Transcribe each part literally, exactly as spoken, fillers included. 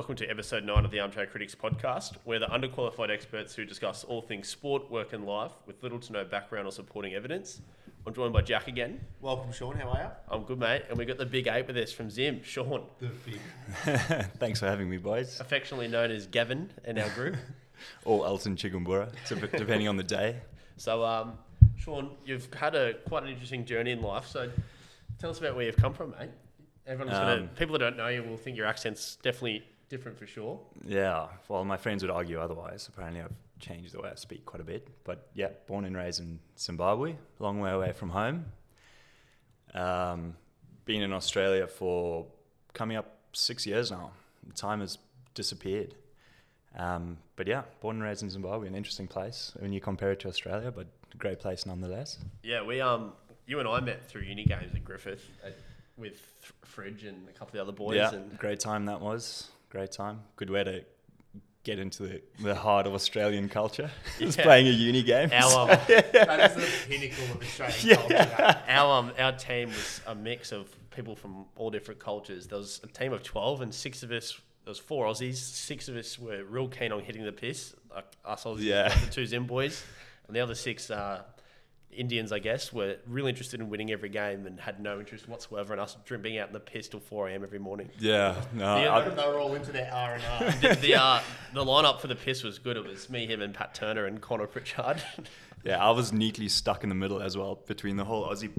Welcome to episode nine of the Armchair Critics podcast. We're the underqualified experts who discuss all things sport, work and life with little to no background or supporting evidence. I'm joined by Jack again. Welcome, Sean. How are you? I'm good, mate. And we got the big eight with us from Zim. Sean. The big. Thanks for having me, boys. Affectionately known as Gavin in our group. Or Elton Chigumbura, depending on the day. So, um, Sean, you've had a quite an interesting journey in life. So tell us about where you've come from, mate. Everyone's um, gonna, people that don't know you will think your accent's definitely different for sure. Yeah, well, my friends would argue otherwise. Apparently I've changed the way I speak quite a bit. But yeah, born and raised in Zimbabwe, a long way away from home. Um, been in Australia for coming up six years now. The time has disappeared. Um, but yeah, born and raised in Zimbabwe, an interesting place when you compare it to Australia, but a great place nonetheless. Yeah, we um, you and I met through uni games at Griffith at, with Fridge and a couple of the other boys. Yeah, and great time that was. Great time. Good way to get into the, the heart of Australian culture. Yeah. It's playing a uni game. Our, um, that is the pinnacle of Australian yeah. culture. Our, um, our team was a mix of people from all different cultures. There was a team of twelve and six of us, there was four Aussies, six of us were real keen on hitting the piss. Like us Aussies, yeah. like the two Zim boys. And the other six uh, Indians, I guess, were really interested in winning every game and had no interest whatsoever in us being out in the piss till four a.m. every morning. Yeah. No, the, I, they were all into their R and R. The, the, uh, the lineup for the piss was good. It was me, him and Pat Turner and Connor Pritchard. Yeah, I was neatly stuck in the middle as well between the whole Aussie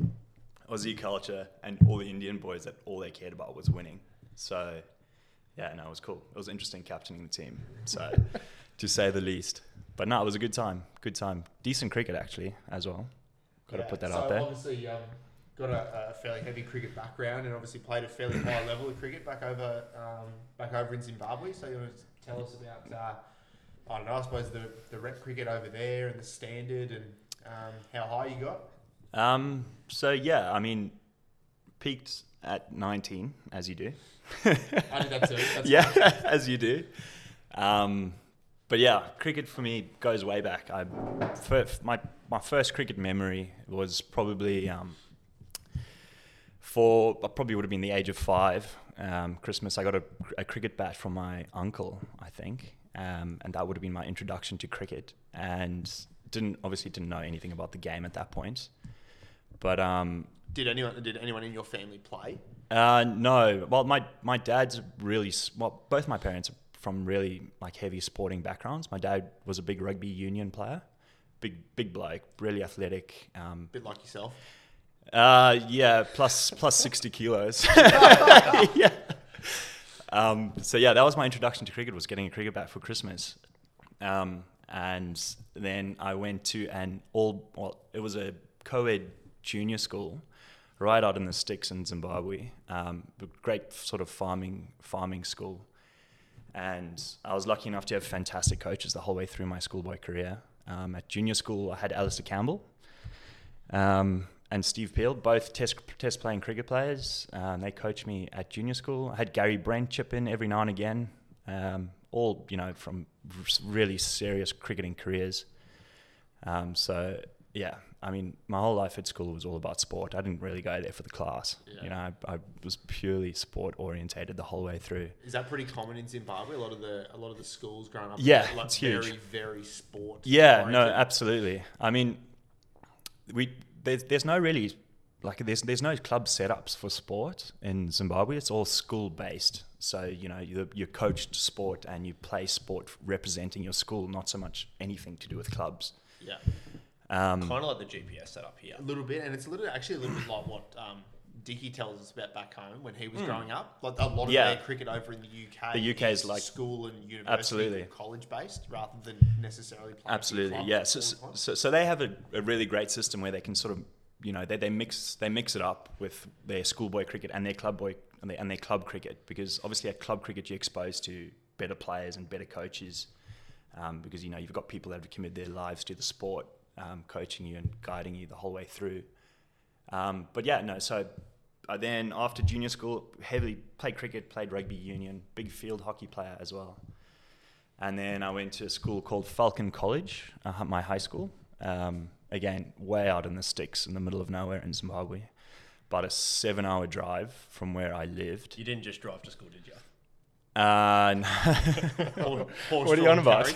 Aussie culture and all the Indian boys that all they cared about was winning. So, yeah, no, it was cool. It was interesting captaining the team, so to say the least. But no, it was a good time. Good time. Decent cricket, actually, as well. Got yeah. to put that so out there. So obviously um, got a, a fairly heavy cricket background and obviously played a fairly high level of cricket back over um, back over in Zimbabwe. So you want to tell us about, uh, I don't know, I suppose the, the rep cricket over there and the standard and um, how high you got? Um, so yeah, I mean, peaked at nineteen, as you do. I did that too. That's yeah, funny. As you do. Um, but yeah, cricket for me goes way back. I, for, my my first cricket memory was probably um, four. I probably would have been the age of five. Um, Christmas, I got a, a cricket bat from my uncle, I think, um, and that would have been my introduction to cricket. And didn't obviously didn't know anything about the game at that point. But um, did anyone did anyone in your family play? Uh, no. Well, my my dad's really well. Both my parents are from really like heavy sporting backgrounds. My dad was a big rugby union player, big big bloke, really athletic. Um, bit like yourself. Uh, yeah, plus plus sixty kilos. yeah. Um, so yeah, that was my introduction to cricket. Was getting a cricket bat for Christmas, um, and then I went to an all. Well, it was a co-ed junior school, right out in the sticks in Zimbabwe. Um, a great sort of farming farming school. And I was lucky enough to have fantastic coaches the whole way through my schoolboy career. Um, at junior school, I had Alistair Campbell um, and Steve Peel, both test test playing cricket players. Uh, and they coached me at junior school. I had Gary Brent chip in every now and again, um, all you know from really serious cricketing careers. Um, so yeah, I mean, my whole life at school was all about sport. I didn't really go there for the class. Yeah. You know, I, I was purely sport orientated the whole way through. Is that pretty common in Zimbabwe? A lot of the a lot of the schools growing up, yeah, like it's very huge. very sport. Yeah, oriented. No, absolutely. I mean, we there's there's no really like there's there's no club setups for sport in Zimbabwe. It's all school based. So you know, you're, you're coached sport and you play sport representing your school, not so much anything to do with clubs. Yeah. Um, kind of like the G P S setup here. A little bit, and it's a little actually a little bit like what um, Dickie tells us about back home when he was mm. growing up. Like a lot of yeah. their cricket over in the U K, the U K is like school and university, absolutely. And college based, rather than necessarily playing absolutely. Club yeah, so, so so they have a, a really great system where they can sort of you know they, they mix they mix it up with their schoolboy cricket and their club boy and their, and their club cricket because obviously at club cricket you're exposed to better players and better coaches um, because you know you've got people that have committed their lives to the sport. Um, coaching you and guiding you the whole way through. Um, but yeah, no, so I then after junior school, heavily played cricket, played rugby union, big field hockey player as well. And then I went to a school called Falcon College, uh, my high school. Um, again, way out in the sticks in the middle of nowhere in Zimbabwe. About a seven hour drive from where I lived. You didn't just drive to school, did you? Uh, no. Horse, horse what are you on about?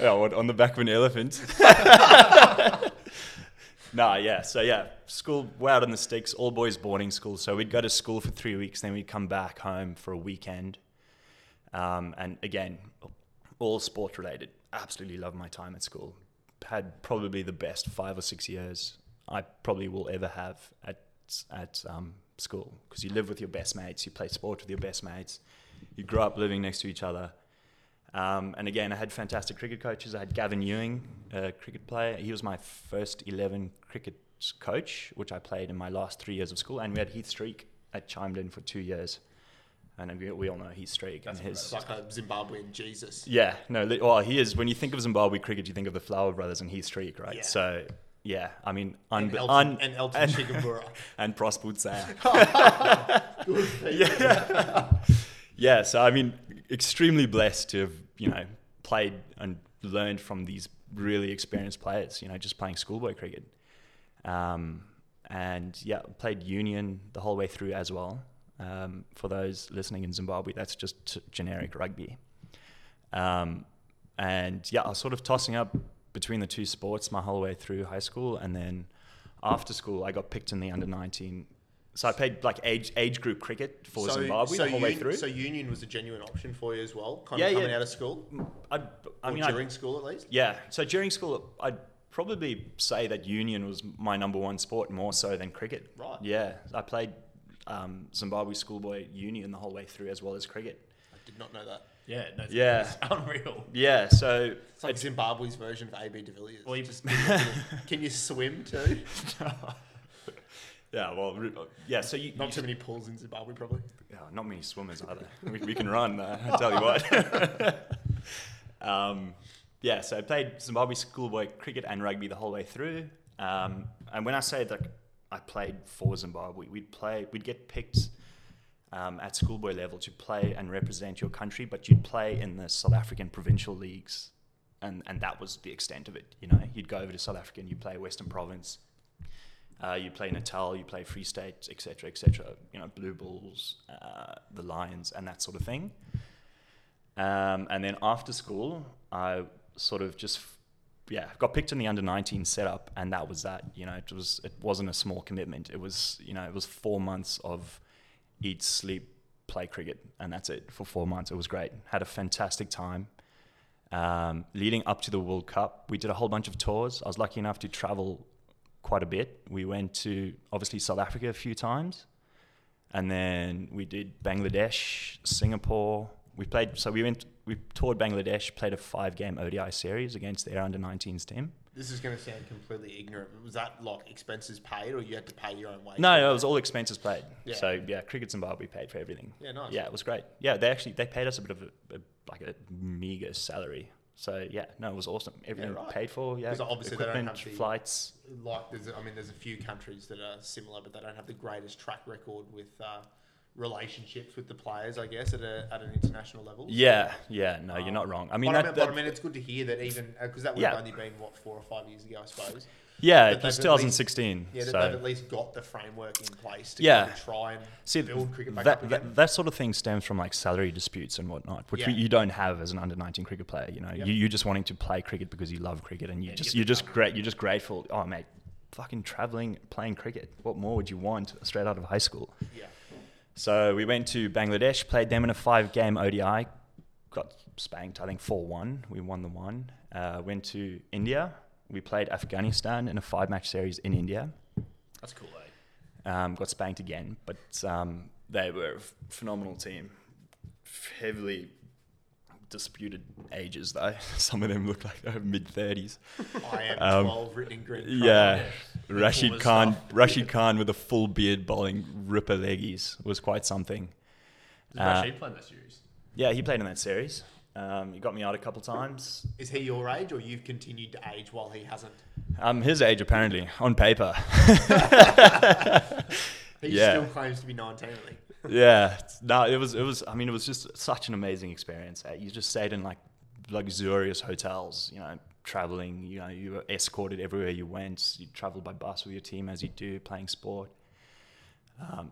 Oh, on the back of an elephant. Nah, yeah. So yeah, school, we're out on the sticks, all boys boarding school. So we'd go to school for three weeks, then we'd come back home for a weekend. Um, and again, all sport related. Absolutely loved my time at school. Had probably the best five or six years I probably will ever have at at um, school, because you live with your best mates, you play sport with your best mates. You grew up living next to each other. Um, and again, I had fantastic cricket coaches. I had Gavin Ewing, a cricket player. He was my first eleven cricket coach, which I played in my last three years of school. And we had Heath Streak at Chimelin for two years. And we, we all know Heath Streak. That's and his, like a Zimbabwean Jesus. Yeah. No, well, he is. When you think of Zimbabwe cricket, you think of the Flower Brothers and Heath Streak, right? Yeah. So, yeah. I mean, un- and Elton, un- and Elton Chigumbura. And Prosper Utseya. Yeah. Yeah, so I mean, extremely blessed to have, you know, played and learned from these really experienced players, you know, just playing schoolboy cricket. Um, and yeah, played union the whole way through as well. Um, for those listening in Zimbabwe, that's just t- generic rugby. Um, and yeah, I was sort of tossing up between the two sports my whole way through high school. And then after school, I got picked in the under nineteen. So I played like age age group cricket for so, Zimbabwe so the whole un- way through. So union was a genuine option for you as well, kind yeah, of coming yeah. out of school? I'd, I or mean, during I'd, school at least? Yeah. So during school, I'd probably say that union was my number one sport more so than cricket. Right. Yeah. I played um, Zimbabwe schoolboy union the whole way through as well as cricket. I did not know that. Yeah. No, yeah. It's unreal. Yeah. So it's like it's, Zimbabwe's version of A B. De Villiers. Well, you just, can you swim too? No. Yeah, well, yeah, so you... Not you too many pools in Zimbabwe, probably. Yeah, not many swimmers either. we, we can run, uh, I tell you what. um, yeah, so I played Zimbabwe schoolboy cricket and rugby the whole way through. Um, and when I say that I played for Zimbabwe, we'd play, we'd get picked um, at schoolboy level to play and represent your country, but you'd play in the South African provincial leagues, and, and that was the extent of it, you know. You'd go over to South Africa and you'd play Western Province. Uh, you play Natal, you play Free State, et cetera, et cetera. You know, Blue Bulls, uh, the Lions, and that sort of thing. Um, and then after school, I sort of just, yeah, got picked in the under nineteen setup, and that was that. You know, it was it wasn't a small commitment. It was, you know, it was four months of eat, sleep, play cricket, and that's it for four months. It was great. Had a fantastic time. Um, leading up to the World Cup, we did a whole bunch of tours. I was lucky enough to travel quite a bit. We went to obviously South Africa a few times, and then we did Bangladesh, Singapore. We played, so we went, we toured Bangladesh, played a five-game O D I series against their under nineteens team. This is going to sound completely ignorant. Was that like expenses paid, or you had to pay your own way? No, no, it was all expenses paid. Yeah. So yeah, Cricket Zimbabwe paid for everything. Yeah, nice. Yeah, it was great. Yeah, they actually they paid us a bit of a, a like a meager salary. So yeah, no, it was awesome. Everything yeah, right. paid for, yeah. Because obviously they don't have the, flights. Like, there's, I mean, there's a few countries that are similar, but they don't have the greatest track record with uh, relationships with the players, I guess, at a, at an international level. Yeah, yeah, no, um, you're not wrong. I mean, but, that, I mean that, but I mean, it's good to hear that even because that would yeah. have only been what four or five years ago, I suppose. Yeah, it was two thousand sixteen. Least, yeah, that so. They've at least got the framework in place to yeah. try and See, build cricket back that, up again. That, that sort of thing stems from like salary disputes and whatnot, which yeah. we, you don't have as an under nineteen cricket player. You know, yep. you, you're just wanting to play cricket because you love cricket, and you yeah, just you you're just great. You're just grateful. Oh, mate, fucking traveling, playing cricket. What more would you want straight out of high school? Yeah. So we went to Bangladesh, played them in a five-game O D I, got spanked. I think four one. We won the one. Uh, went to India. We played Afghanistan in a five-match series in India. That's cool, eh? Um, got spanked again, but um, they were a phenomenal team. Heavily disputed ages, though. Some of them looked like they were mid-thirties. I am um, twelve, written in green. Yeah, Rashid Khan, Rashid Khan with a full beard bowling ripper leggies was quite something. Did uh, Rashid play in that series? Yeah, he played in that series. Um, he got me out a couple times. Is he your age, or you've continued to age while he hasn't? Um, his age, apparently, on paper. He yeah. still claims to be nineteen. Yeah, no, it was, it was. I mean, it was just such an amazing experience. You just stayed in like luxurious hotels, you know, traveling. You know, you were escorted everywhere you went. You traveled by bus with your team as you do, playing sport. Um,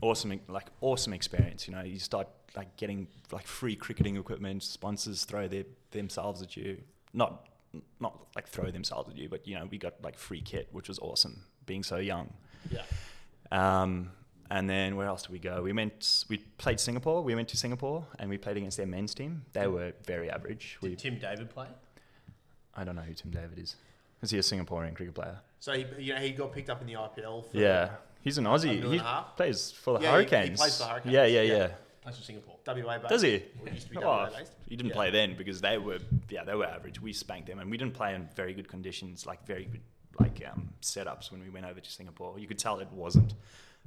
awesome, like awesome experience. You know, you start like getting like free cricketing equipment. Sponsors throw their themselves at you. Not not like throw themselves at you, but you know, we got like free kit, which was awesome. Being so young. Yeah. Um, and then where else did we go? We went. We played Singapore. We went to Singapore and we played against their men's team. They were very average. Did we, Tim David play? I don't know who Tim David is. Is he a Singaporean cricket player? So he, you know, he got picked up in the I P L. For yeah, he's an Aussie. He plays for the yeah, Hurricanes. He, he plays for the Hurricanes. Yeah, yeah, yeah. yeah. Plays for Singapore. W A based. Does he? Well, he used to be oh, W A based. He didn't yeah. play then because they were, yeah, they were average. We spanked them, and we didn't play in very good conditions, like very good, like um, setups when we went over to Singapore. You could tell it wasn't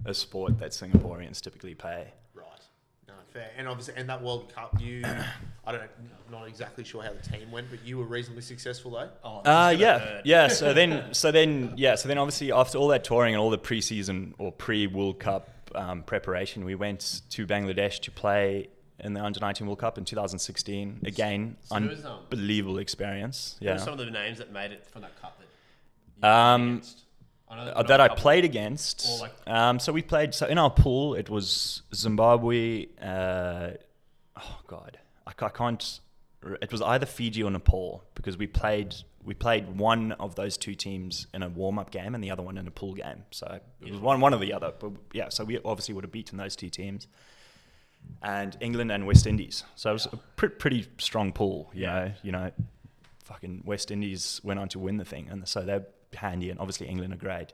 a sport that Singaporeans typically play. Right. No, fair. And obviously, and that World Cup, you, I don't know, I'm not exactly sure how the team went, but you were reasonably successful though. Oh, uh, yeah, yeah. So then, so then, yeah. So then obviously after all that touring and all the pre-season or pre-World Cup um, preparation, we went to Bangladesh to play in the under nineteen World Cup in two thousand sixteen. Again, so unbelievable experience. Yeah. What were some of the names that made it from that cup that you um, against? I that I played against. Like um, so we played. So in our pool, it was Zimbabwe. Uh, oh God, I, I can't. It was either Fiji or Nepal because we played. We played one of those two teams in a warm-up game and the other one in a pool game. So it was one one or the other. But yeah, so we obviously would have beaten those two teams. And England and West Indies. So it was yeah. a pr- pretty strong pool. You yeah. know, you know, fucking West Indies went on to win the thing, and so they. Handy, and obviously England are great.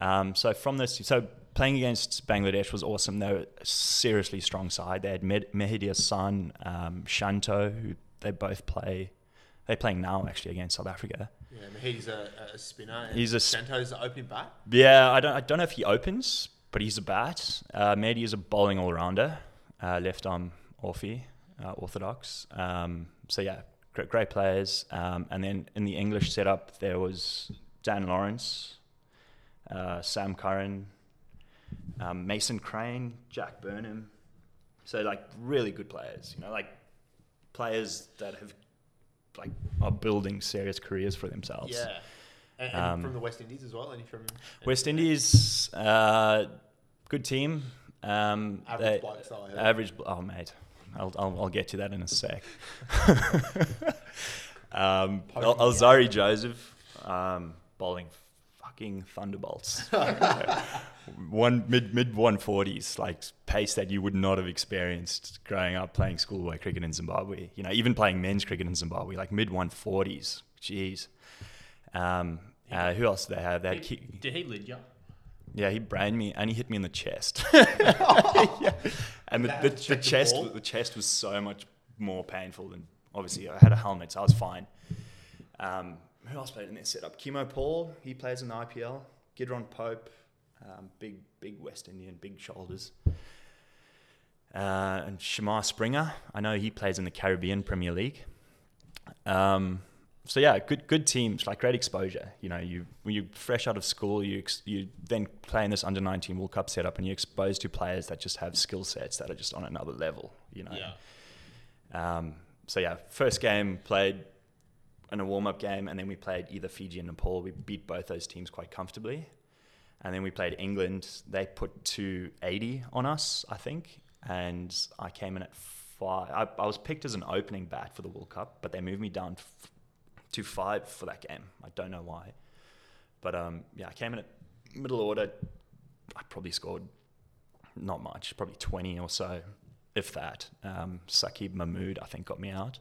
Um, so from this, so playing against Bangladesh was awesome. They were a seriously strong side. They had Med- Mehidy Hasan, um, Shanto, who they both play. They're playing now actually against South Africa. Yeah, Mehidy's a, a spinner. And he's a Shanto's the opening bat. Yeah, I don't, I don't know if he opens, but he's a bat. Uh, Mehidy is a bowling all rounder, uh, left arm orphie, uh, orthodox. Um, so yeah, great, great players. Um, and then in the English setup, there was Dan Lawrence, uh, Sam Curran, um, Mason Crane, Jack Burnham. So like really good players, you know, like players that have like are building serious careers for themselves. Yeah, and, and um, from the West Indies as well. And from and West Indies, uh, good team. Um, average they, black style. Yeah. Average. Oh mate, I'll, I'll I'll get to that in a sec. um, Al- Alzari Joseph. Um, Bowling fucking thunderbolts. one mid mid one forties, like pace that you would not have experienced growing up playing schoolboy cricket in Zimbabwe. You know, even playing men's cricket in Zimbabwe, like mid one forties. Jeez. Um, uh, who else did they have? They had he, ki- did he lead you? Yeah, he brained me and he hit me in the chest. yeah. And the, the, the, the chest, the, the chest was so much more painful than obviously I had a helmet, so I was fine. Um, Who else played in their setup? Kimo Paul, he plays in the I P L. Gidron Pope, um, big, big West Indian, big shoulders. Uh, and Shamar Springer, I know he plays in the Caribbean Premier League. Um, so yeah, good, good teams, like great exposure. You know, you when you're fresh out of school, you ex- you then play in this under nineteen World Cup setup, and you're exposed to players that just have skill sets that are just on another level. You know. Yeah. Um, so yeah, first game played. In a warm-up game, and then we played either Fiji and Nepal. We beat both those teams quite comfortably, and then we played England. They put two eighty on us, I think, and I came in at five. I, I was picked as an opening bat for the World Cup, but they moved me down f- to five for that game. I don't know why, but um, yeah, I came in at middle order. I probably scored not much, probably twenty or so, if that. Um, Saqib Mahmood, I think, got me out.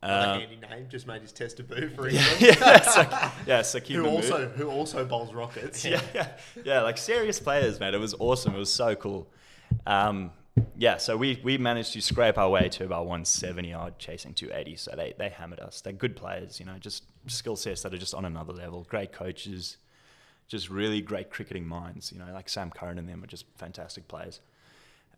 Um, Andy Name just made his test debut for England. Yeah, yeah, so, yeah so who also move. who also bowls rockets. Yeah, yeah, yeah, like serious players, man. It was awesome. It was so cool. Um, yeah, so we we managed to scrape our way to about one seventy odd, chasing two eighty. So they they hammered us. They're good players, you know, just skill sets that are just on another level. Great coaches, just really great cricketing minds. You know, like Sam Curran and them are just fantastic players.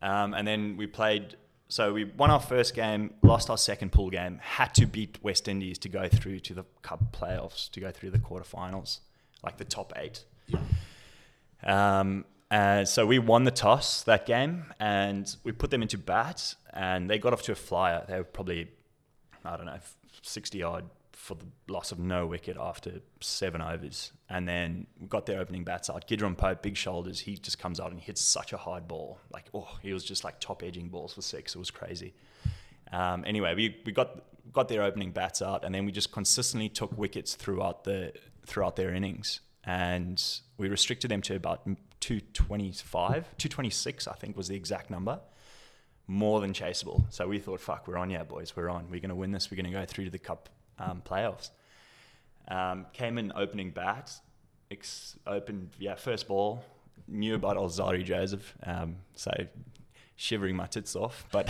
Um, and then we played. So we won our first game, lost our second pool game, had to beat West Indies to go through to the cup playoffs, to go through the quarterfinals, like the top eight. Yeah. Um, and so we won the toss that game, and we put them into bat, and they got off to a flyer. They were probably, I don't know, sixty-odd for the loss of no wicket after seven overs. And then we got their opening bats out. Gidron Pope, big shoulders, he just comes out and hits such a hard ball. Like, oh, he was just like top edging balls for six. It was crazy. Um, anyway, we, we got got their opening bats out, and then we just consistently took wickets throughout the throughout their innings. And we restricted them to about two twenty-five, two twenty-six, I think was the exact number. More than chaseable. So we thought, fuck, we're on, yeah, boys, we're on. We're going to win this. We're going to go through to the cup um, playoffs. Um, came in opening bat, ex- opened, yeah, first ball. Knew about Alzari Joseph, um, so shivering my tits off. But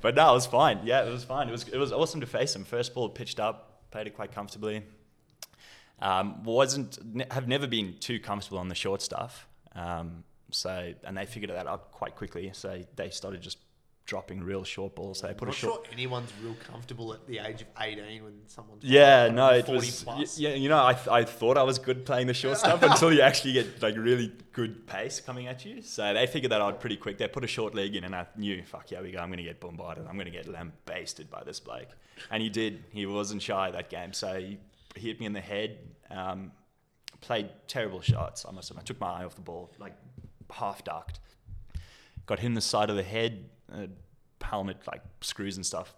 but no, it was fine. Yeah, it was fine. It was it was awesome to face him. First ball, pitched up, played it quite comfortably. Um, wasn't have never been too comfortable on the short stuff. Um, So and they figured that out quite quickly. So they started just dropping real short balls. So they put I'm not a short. Sure anyone's real comfortable at the age of eighteen when someone's yeah, like no, it was plus. yeah. You know, I I thought I was good playing the short stuff until you actually get like really good pace coming at you. So they figured that out pretty quick. They put a short leg in, and I knew, fuck yeah, we go. I'm going to get bombarded. I'm going to get lambasted by this bloke. And he did. He wasn't shy that game. So he hit me in the head. Um, played terrible shots. I must have. I took my eye off the ball. Like. Half ducked, got hit in the side of the head, uh, helmet like screws and stuff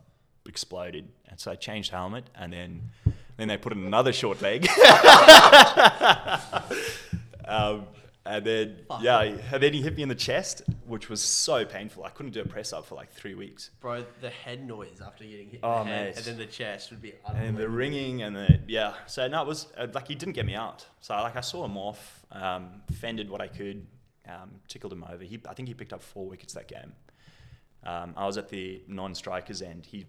exploded, and so I changed helmet, and then then they put in another short leg, um, and then yeah, and then he hit me in the chest, which was so painful. I couldn't do a press up for like three weeks. Bro, the head noise after getting hit, oh, in the head, and then the chest would be and the ringing and the yeah. So no, it was uh, like he didn't get me out. So like I saw him off, um, fended what I could. Um, tickled him over. He, I think he picked up four wickets that game. Um, I was at the non-strikers end. He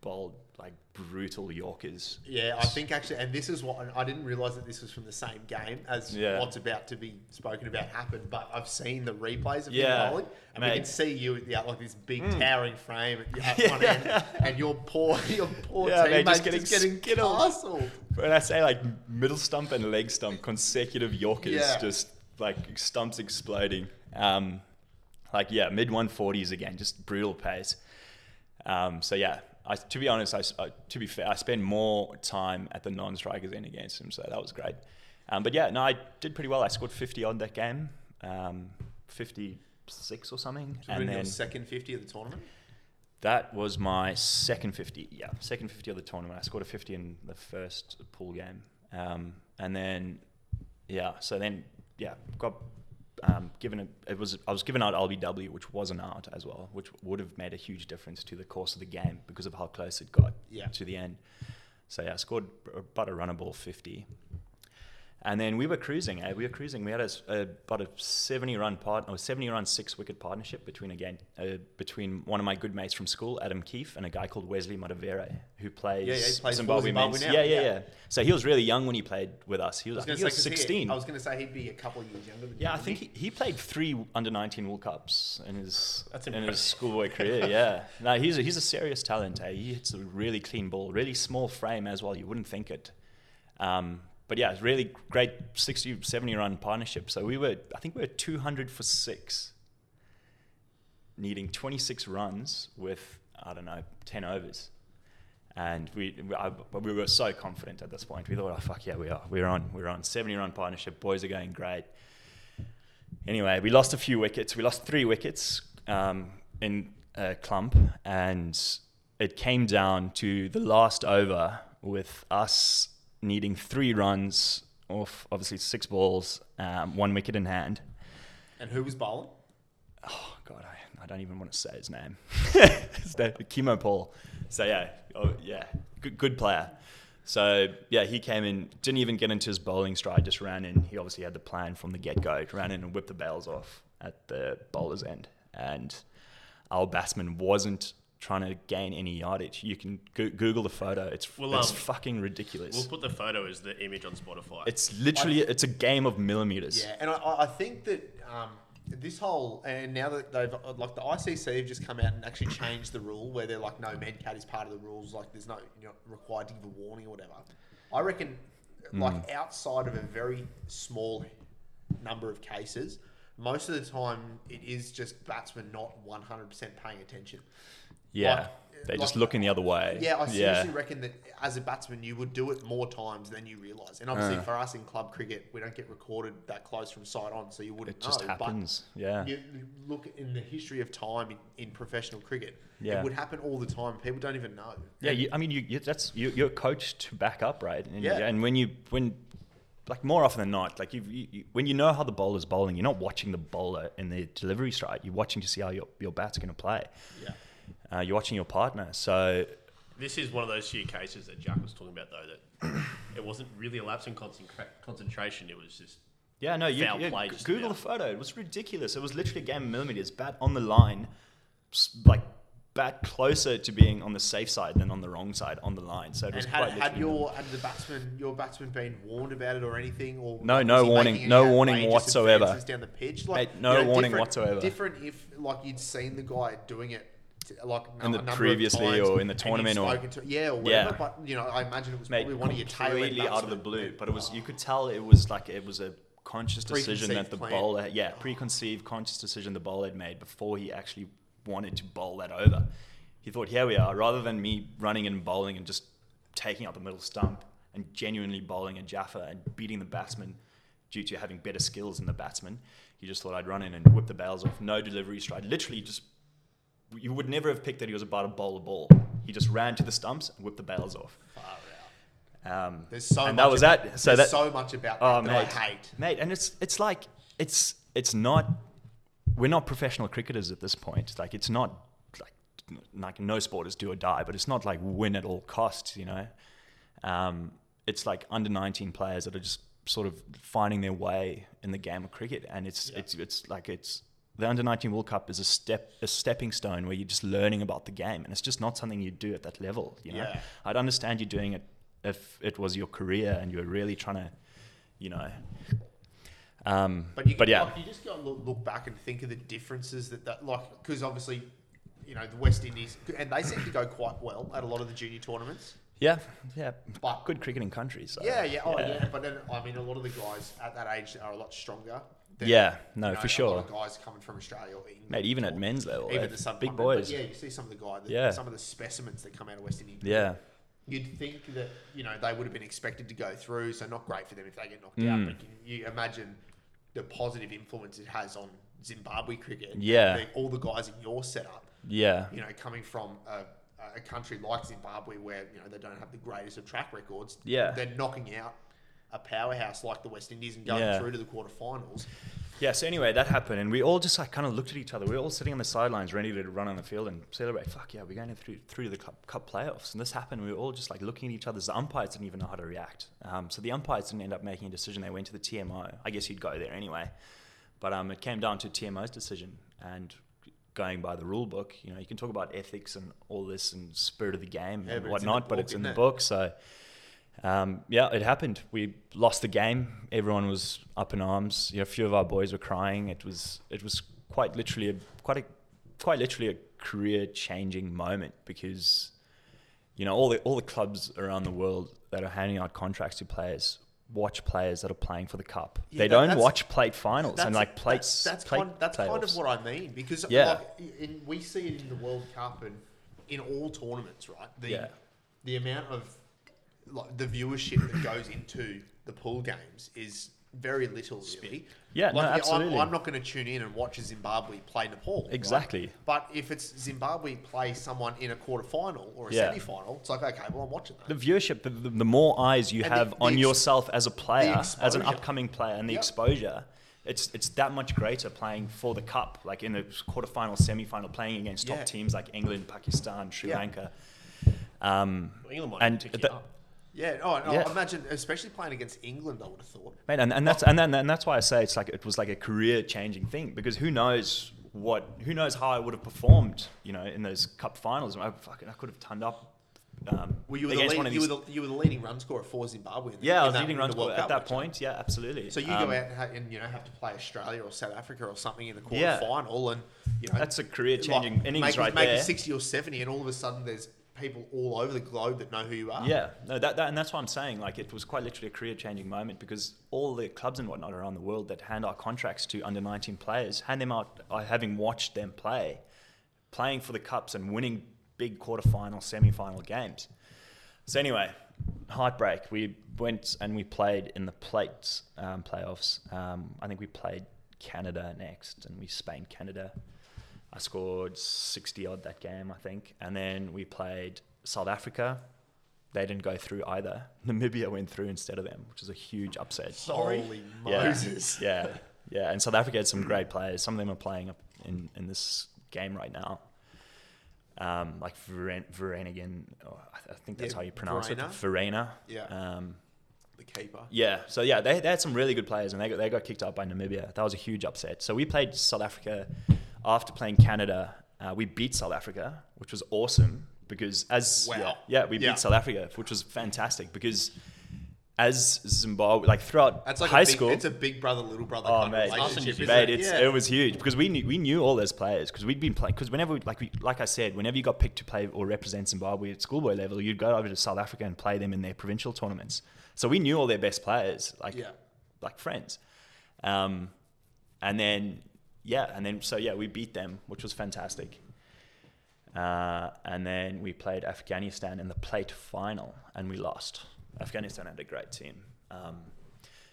bowled like brutal Yorkers. Yeah, I think actually, and this is what I didn't realise that this was from the same game as yeah. what's about to be spoken about happened. But I've seen the replays of yeah. him bowling, and Mate. we can see you at the like this big mm. towering frame at yeah. one end, and your poor, your poor yeah, teammate just getting, just getting castled. When I say like middle stump and leg stump, consecutive Yorkers yeah. just. Like stumps exploding, um, like yeah, mid one forties again, just brutal pace. Um, so yeah, I, to be honest, I, I, to be fair, I spent more time at the non-strikers end against him, so that was great. Um, but yeah, no, I did pretty well. I scored fifty odd that game, um, fifty-six or something. So and then your second fifty of the tournament. That was my second fifty. Yeah, second fifty of the tournament. I scored a fifty in the first pool game, um, and then yeah, so then. Yeah, got um, given a, it was I was given out L B W, which wasn't out as well, which would have made a huge difference to the course of the game because of how close it got yeah. to the end. So yeah, I scored about a runnable fifty, and then we were cruising. Eh? We were cruising. We had a, a about a seventy run part or seventy run six wicket partnership between again uh, between one of my good mates from school, Adam Keefe, and a guy called Wesley Matavere, who plays, yeah, yeah, he plays Zimbabwe men's. Yeah, yeah, yeah, yeah. So he was really young when he played with us. He was, I was like, he was sixteen. He, I was going to say he'd be a couple of years younger than yeah, you. Yeah, I think he, he played three under nineteen World Cups in his That's in his schoolboy career. Yeah, no, he's a, he's a serious talent. Eh? He hits a really clean ball, really small frame as well. You wouldn't think it. Um, But yeah, it's really great sixty, seventy run partnership. So we were, I think we were two hundred for six, needing twenty-six runs with, I don't know, ten overs. And we I, we were so confident at this point. We thought, oh, fuck yeah, we are. We're on. We're on. seventy run partnership. Boys are going great. Anyway, we lost a few wickets. We lost three wickets um, in a clump. And it came down to the last over with us needing three runs off, obviously six balls, um, one wicket in hand. And who was bowling? Oh, God, I, I don't even want to say his name. His name Kimo Paul. So, yeah, oh, yeah, good, good player. So, yeah, he came in, didn't even get into his bowling stride, just ran in. He obviously had the plan from the get-go, ran in and whipped the bails off at the bowler's end. And our batsman wasn't trying to gain any yardage. You can go- Google the photo. It's well, it's um, fucking ridiculous. We'll put the photo as the image on Spotify. It's literally, I, it's a game of millimeters. Yeah, and I, I think that um, this whole, and now that they've, like the I C C have just come out and actually changed the rule where they're like, no, Medcat is part of the rules, like there's no, you're not required to give a warning or whatever. I reckon, mm. like outside of a very small number of cases, most of the time it is just batsmen not one hundred percent paying attention. Yeah, They're like, just looking the other way. Yeah, I seriously yeah. reckon that as a batsman, you would do it more times than you realise. And obviously uh. for us in club cricket, we don't get recorded that close from side on, so you wouldn't know. It just know, happens, but yeah. you look in the history of time in, in professional cricket, yeah. it would happen all the time. People don't even know. Yeah, you, I mean, you, you, that's, you, you're coached to back up, right? And, yeah. and when you... when. Like more often than not, like you've, you, you, when you know how the bowler's bowling, you're not watching the bowler and their delivery strike. You're watching to see how your, your bat's going to play. Yeah, uh, you're watching your partner. So this is one of those few cases that Jack was talking about, though, that it wasn't really a lapse in concentra- concentration. It was just yeah, no, you, foul you play g- just Google about. The photo. It was ridiculous. It was literally a game of millimeters, bat on the line, like. Bat closer to being on the safe side than on the wrong side on the line. So it was and had, quite had your had the batsman your batsman been warned about it or anything or no no warning no warning whatsoever down the pitch like Mate, no you know, warning whatsoever. Different if like you'd seen the guy doing it to, like in the previously or in the tournament or to, yeah or whatever. Yeah. But you know I imagine it was Mate, probably one of your completely out of the blue. But it was oh. you could tell it was like it was a conscious decision that the plan. bowler yeah oh. preconceived conscious decision the bowler had made before he actually wanted to bowl that over. He thought, here we are, rather than me running and bowling and just taking out the middle stump and genuinely bowling a Jaffa and beating the batsman due to having better skills than the batsman, he just thought I'd run in and whip the bails off. No delivery stride. Literally just, you would never have picked that he was about to bowl a ball. He just ran to the stumps and whipped the bails off. Wow. Um, there's so and much that was about, that. So there's that, so much about oh, that, mate, that I hate. Mate, and it's it's like, it's it's not... We're not professional cricketers at this point. Like it's not like like no sport is do or die, but it's not like win at all costs. You know, um, it's like under nineteen players that are just sort of finding their way in the game of cricket, and it's yeah. it's it's like it's the under nineteen World Cup is a step a stepping stone where you're just learning about the game, and it's just not something you do at that level. You know, yeah. I'd understand you doing it if it was your career and you were really trying to, you know. Um, but you, but yeah. like, you just go and look, look back and think of the differences that, that like, because obviously, you know, the West Indies, and they seem to go quite well at a lot of the junior tournaments. Yeah, yeah. But good cricketing countries. So. Yeah, yeah, oh yeah. yeah. But then, I mean, a lot of the guys at that age are a lot stronger. Than, yeah, no, you know, for sure. A lot of guys coming from Australia or England. Mate, even or, at men's level, even the sub- big boys. Yeah, you see some of the guys, the, yeah. some of the specimens that come out of West Indies. Yeah. You'd think that, you know, they would have been expected to go through, so not great for them if they get knocked mm. out. But can you imagine the positive influence it has on Zimbabwe cricket? Yeah. The, all the guys in your setup. Yeah. You know, coming from a, a country like Zimbabwe where, you know, they don't have the greatest of track records. Yeah. They're knocking out a powerhouse like the West Indies and going yeah. through to the quarterfinals. Yeah, so anyway, that happened, and we all just like kind of looked at each other. We were all sitting on the sidelines, ready to run on the field and celebrate. Fuck yeah, we're going through through to the cup, cup playoffs. And this happened. We were all just like looking at each other. The umpires didn't even know how to react. Um, so the umpires didn't end up making a decision. They went to the T M O. I guess you'd go there anyway. But um, it came down to T M O's decision. And going by the rule book, you know, you can talk about ethics and all this and spirit of the game yeah, and but whatnot, it's book, but it's in the it? book, so... Um, yeah, it happened. We lost the game. Everyone was up in arms. You know, a few of our boys were crying. It was it was quite literally a quite a quite literally a career changing moment because you know all the all the clubs around the world that are handing out contracts to players watch players that are playing for the cup. Yeah, they that, don't watch plate finals and like plates. That's, that's, plate kind, that's kind of what I mean because yeah. like, in, we see it in the World Cup and in all tournaments, right? The yeah. the amount of like the viewership that goes into the pool games is very little, really. Yeah, like, no, absolutely. I'm, I'm not going to tune in and watch a Zimbabwe play Nepal. Exactly. Right? But if it's Zimbabwe play someone in a quarterfinal or a yeah. semi-final, it's like, okay, well, I'm watching that. The viewership, the, the, the more eyes you and have the, the on ex- yourself as a player, as an upcoming player, and the yep. exposure, it's it's that much greater playing for the cup, like in the quarterfinal, semi-final, playing against top yeah. teams like England, Pakistan, Sri yeah. Lanka. Um, well, England might and pick the, up. Yeah, oh, no, yeah. I imagine, especially playing against England, I would have thought. Mate, and, and that's and then and that's why I say it's like it was like a career-changing thing because who knows what, who knows how I would have performed, you know, in those cup finals. I fucking I could have turned up. Um, well, you were, the lead, one of these, you, were the, you were the leading run scorer for Zimbabwe. In the, yeah, in I was that, leading run scorer at that point. Yeah, absolutely. So you um, go out and, ha- and you know have to play Australia or South Africa or something in the quarter yeah. final, and you know that's a career-changing like, innings make, right make there. Maybe sixty or seventy, and all of a sudden there's people all over the globe that know who you are. Yeah, no, that, that and that's what I'm saying. Like, it was quite literally a career-changing moment because all the clubs and whatnot around the world that hand out contracts to under nineteen players hand them out, having watched them play, playing for the cups and winning big quarterfinal, semi-final games. So anyway, heartbreak. We went and we played in the plates um, playoffs. Um, I think we played Canada next, and we Spain Canada. I scored sixty odd that game, I think, and then we played South Africa. They didn't go through either. Namibia went through instead of them, which is a huge upset. Sorry, holy yeah. Moses. Yeah, yeah. And South Africa had some great players. Some of them are playing up in, in this game right now. Um, like Vrena, Vrena, oh, I think that's yeah, how you pronounce Vrena. it. Vrena. Yeah. Um, the keeper. Yeah. So yeah, they, they had some really good players, and they got they got kicked out by Namibia. That was a huge upset. So we played South Africa after playing Canada. Uh, we beat South Africa, which was awesome. Because as wow. yeah, yeah, we yeah. beat South Africa, which was fantastic. Because as Zimbabwe, like throughout That's like high a big, school, it's a big brother little brother oh, kind mate, of relationship. Mate, it's, yeah. it was huge because we knew we knew all those players because we'd been playing. Because whenever we, like we like I said, whenever you got picked to play or represent Zimbabwe at schoolboy level, you'd go over to South Africa and play them in their provincial tournaments. So we knew all their best players, like yeah. like friends. Um, and then yeah, and then so yeah, we beat them, which was fantastic. Uh, and then we played Afghanistan in the plate final, and we lost. Afghanistan had a great team, um,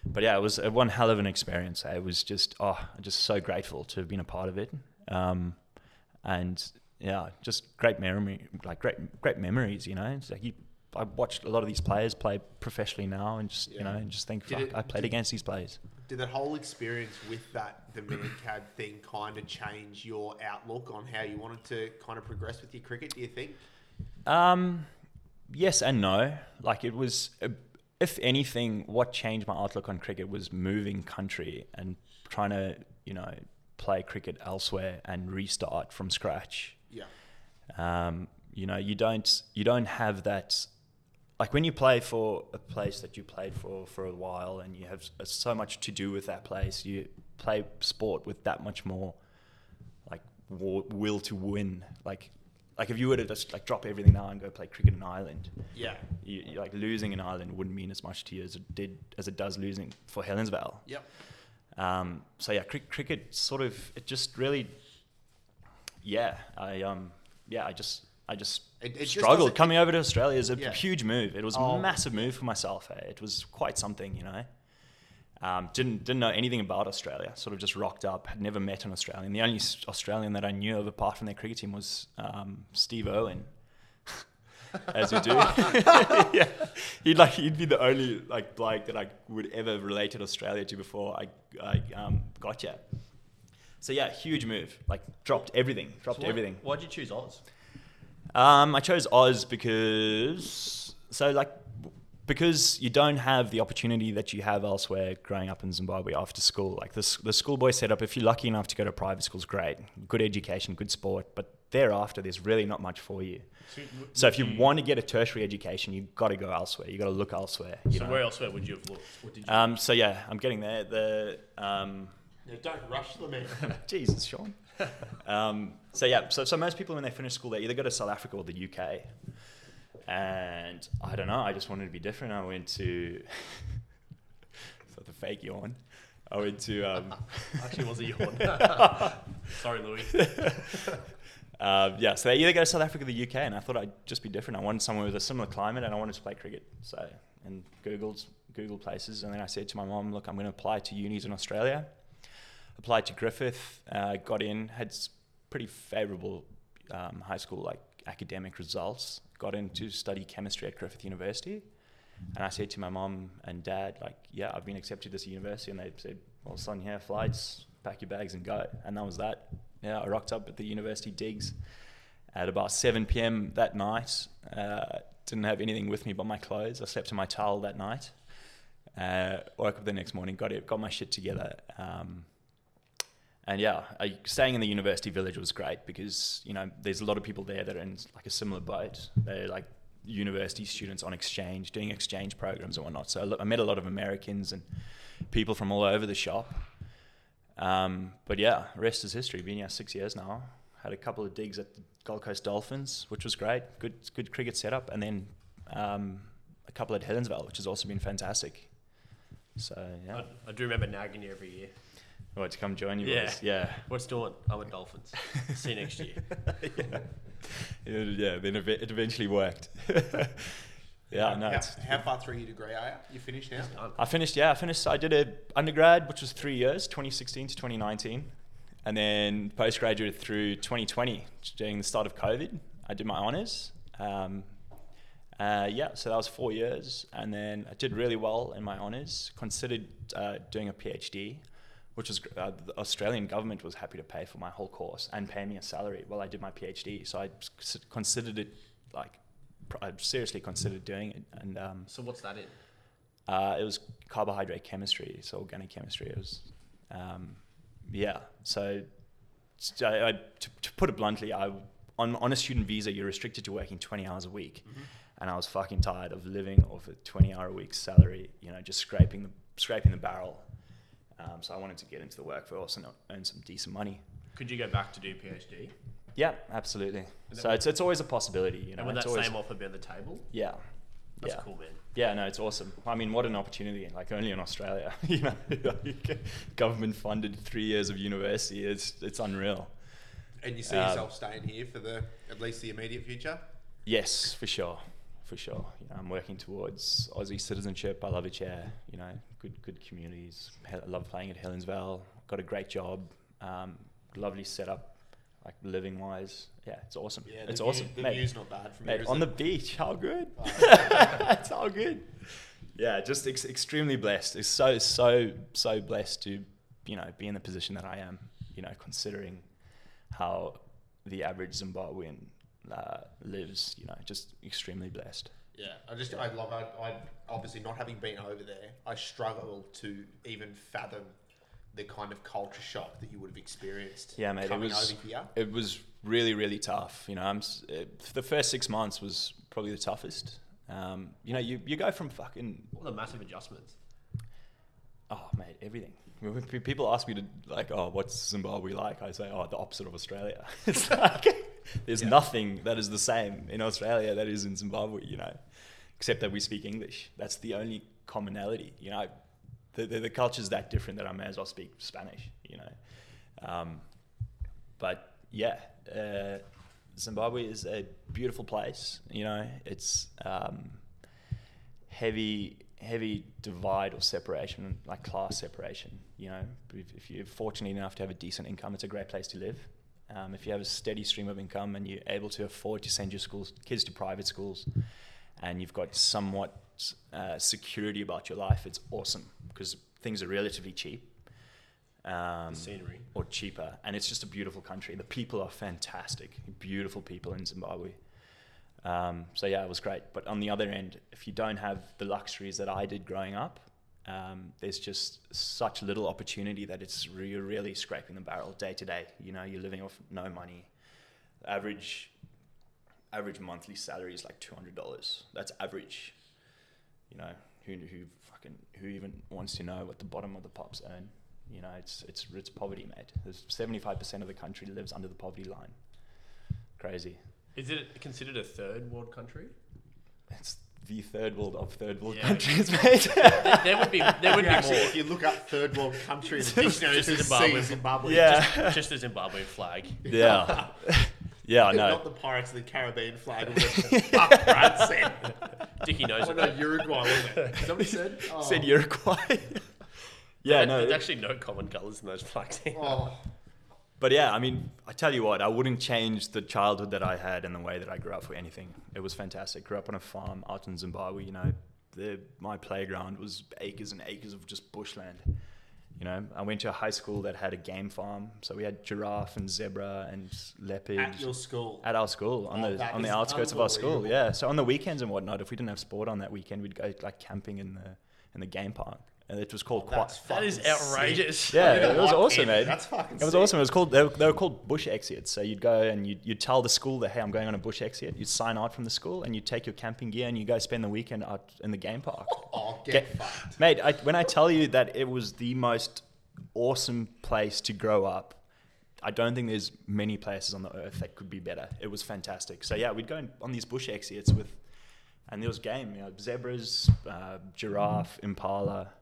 but yeah, it was a one hell of an experience. I was just oh, just so grateful to have been a part of it, um, and yeah, just great memory, like great great memories. You know, it's like you, I watched a lot of these players play professionally now, and just yeah. you know, and just think, fuck, it, I played did, against these players. Did that whole experience with that the Medicab thing kind of change your outlook on how you wanted to kind of progress with your cricket? Do you think? Um, yes and no. Like it was, if anything, what changed my outlook on cricket was moving country and trying to, you know, play cricket elsewhere and restart from scratch. Yeah. Um, you know, you don't you don't have that. Like when you play for a place that you played for for a while and you have so much to do with that place, you play sport with that much more like will to win. Like like if you were to just like drop everything now and go play cricket in Ireland, yeah, you, you like losing in Ireland wouldn't mean as much to you as it did as it does losing for Helensvale. Yep. Um, so yeah, cr- cricket sort of it just really, yeah, I um yeah I just. I just it, it struggled. Just Coming over to Australia is a yeah. huge move. It was oh. a massive move for myself. Hey. It was quite something, you know. Um, didn't didn't know anything about Australia. Sort of just rocked up. Had never met an Australian. The only Australian that I knew of apart from their cricket team was um, Steve Irwin. As you do, yeah. He'd like he'd be the only like bloke that I would ever relate to Australia to before I I um, got here. So yeah, huge move. Like dropped everything. Dropped so why, everything. Why'd you choose Oz? Um, I chose Oz because, so like, because you don't have the opportunity that you have elsewhere growing up in Zimbabwe after school. Like the, the schoolboy setup, if you're lucky enough to go to private schools, great. Good education, good sport. But thereafter, there's really not much for you. So, w- so if you, you want to get a tertiary education, you've got to go elsewhere. You've got to look elsewhere. You so know? Where elsewhere would you have looked? What did you um, so yeah, I'm getting there. The um, no, don't rush them in. Jesus, Sean. um, so yeah, so so most people when they finish school, they either go to South Africa or the U K. And I don't know, I just wanted to be different. I went to, it's like a fake yawn. I went to um, actually it was a yawn. Sorry, Louis. uh, yeah, so they either go to South Africa or the U K, and I thought I'd just be different. I wanted somewhere with a similar climate, and I wanted to play cricket. So and Googled Google places, and then I said to my mom, look, I'm going to apply to unis in Australia. Applied to Griffith, uh, got in, had pretty favourable um, high school like academic results. Got in to study chemistry at Griffith University, and I said to my mum and dad, like, "Yeah, I've been accepted to this university," and they said, "Well, son, here, flights, pack your bags and go." And that was that. Yeah, I rocked up at the university digs at about seven p.m. that night. Uh, didn't have anything with me but my clothes. I slept in my towel that night. Uh, woke up the next morning, got it, got my shit together. Um, And yeah, I, staying in the university village was great because, you know, there's a lot of people there that are in like a similar boat. They're like university students on exchange, doing exchange programs and whatnot. So I met a lot of Americans and people from all over the shop. Um, but yeah, rest is history. Been here six years now. Had a couple of digs at the Gold Coast Dolphins, which was great. Good good cricket setup. And then um, a couple at Helensvale, which has also been fantastic. So yeah. I, I do remember nagging you every year. I want to come join you yeah. boys. Yeah. What's doing? I'm at Dolphins. See you next year. yeah. yeah, then it eventually worked. yeah, no. How, how far through your degree are you? You finished now? I finished, yeah. I finished. I did a undergrad, which was three years, twenty sixteen to twenty nineteen. And then postgraduate through twenty twenty, during the start of COVID. I did my honours. Um, uh, yeah, so that was four years. And then I did really well in my honours. Considered uh, doing a PhD. Which was uh, the Australian government was happy to pay for my whole course and pay me a salary while I did my PhD. So I considered it, like, I seriously considered doing it. And um, so what's that in? Uh, it was carbohydrate chemistry, so organic chemistry. It was, um, yeah. So I, I, to, to put it bluntly, I on on a student visa, you're restricted to working twenty hours a week, mm-hmm. and I was fucking tired of living off a twenty hour a week salary. You know, just scraping the scraping the barrel. Um, so I wanted to get into the workforce and earn some decent money. Could you go back to do PhD? Yeah, absolutely. So it's it's always a possibility, you know. And would that always, same offer be on the table? Yeah. That's yeah. cool, man. Yeah, no, it's awesome. I mean, what an opportunity! Like, only in Australia, you know, like, government-funded three years of university. It's it's unreal. And you see yourself um, staying here for the at least the immediate future? Yes, for sure. For sure, you know, I'm working towards Aussie citizenship. I love it here. You know, good, good communities. I love playing at Helensvale. Got a great job. Um, lovely setup, like living wise. Yeah, it's awesome. Yeah, it's view, awesome. The mate, view's not bad from mate, here. Is on it? The beach, how good! Oh, it's all good. Yeah, just ex- extremely blessed. It's so, so, so blessed to, you know, be in the position that I am. You know, considering how the average Zimbabwean. Uh, lives, you know, just extremely blessed. Yeah, I just, I love it. I obviously, not having been over there, I struggle to even fathom the kind of culture shock that you would have experienced. Yeah, mate, coming it was, over here. It was really, really tough. You know, I'm it, the first six months was probably the toughest. Um, you know, you, you go from fucking all the massive adjustments. Oh, mate, everything. People ask me to, like, oh, what's Zimbabwe like? I say, oh, the opposite of Australia. It's like, there's yeah. nothing that is the same in Australia that is in Zimbabwe, you know, except that we speak English. That's the only commonality, you know. The, the, the culture's that different that I may as well speak Spanish, you know. Um, but, yeah, uh, Zimbabwe is a beautiful place, you know. It's um, heavy... heavy divide or separation, like class separation, you know. If, if you're fortunate enough to have a decent income, it's a great place to live. Um, if you have a steady stream of income and you're able to afford to send your schools, kids to private schools, and you've got somewhat uh, security about your life, it's awesome because things are relatively cheap. Um, scenery. Or cheaper. And it's just a beautiful country. The people are fantastic, beautiful people in Zimbabwe. Um, so yeah, it was great. But on the other end, if you don't have the luxuries that I did growing up, um, there's just such little opportunity that it's re- you're really scraping the barrel day to day. You know, you're living off no money. Average, average monthly salary is like two hundred dollars. That's average. You know, who who fucking who even wants to know what the bottom of the pops earn? You know, it's it's it's poverty, mate. There's seventy-five percent of the country lives under the poverty line. Crazy. Is it considered a third world country? It's the third world of third world yeah. countries, mate. there, there would be, there would be actually, more. If you look up third world countries, in the dictionary, just, just Zimbabwe, Zimbabwe, yeah, just, just the Zimbabwe flag. Yeah, yeah, I know. Not the Pirates of the Caribbean flag. Fuck, Brad said. Dickie knows about Uruguay, wasn't it? Somebody said oh. said Uruguay. yeah, that, no, there's it, actually no common colours in those flags. Oh. But yeah, I mean, I tell you what, I wouldn't change the childhood that I had and the way that I grew up for anything. It was fantastic. Grew up on a farm out in Zimbabwe, you know. The, my playground was acres and acres of just bushland, you know. I went to a high school that had a game farm. So we had giraffe and zebra and leopard. At your school? At our school, on oh, the on the outskirts of our school, yeah. So on the weekends and whatnot, if we didn't have sport on that weekend, we'd go, like, camping in the in the game park. And it was called oh, Quat. That is outrageous. Sick. Yeah, it was awesome, mate. That's fucking. It was sick. awesome. It was called. They were, they were called bush exits. So you'd go and you'd, you'd tell the school that, hey, I'm going on a bush exit. You'd sign out from the school and you take your camping gear and you go spend the weekend out in the game park. Oh, get, get fucked, mate. I, when I tell you that it was the most awesome place to grow up, I don't think there's many places on the earth that could be better. It was fantastic. So yeah, we'd go on these bush exits with, and there was game, you know, zebras, uh, giraffe, impala.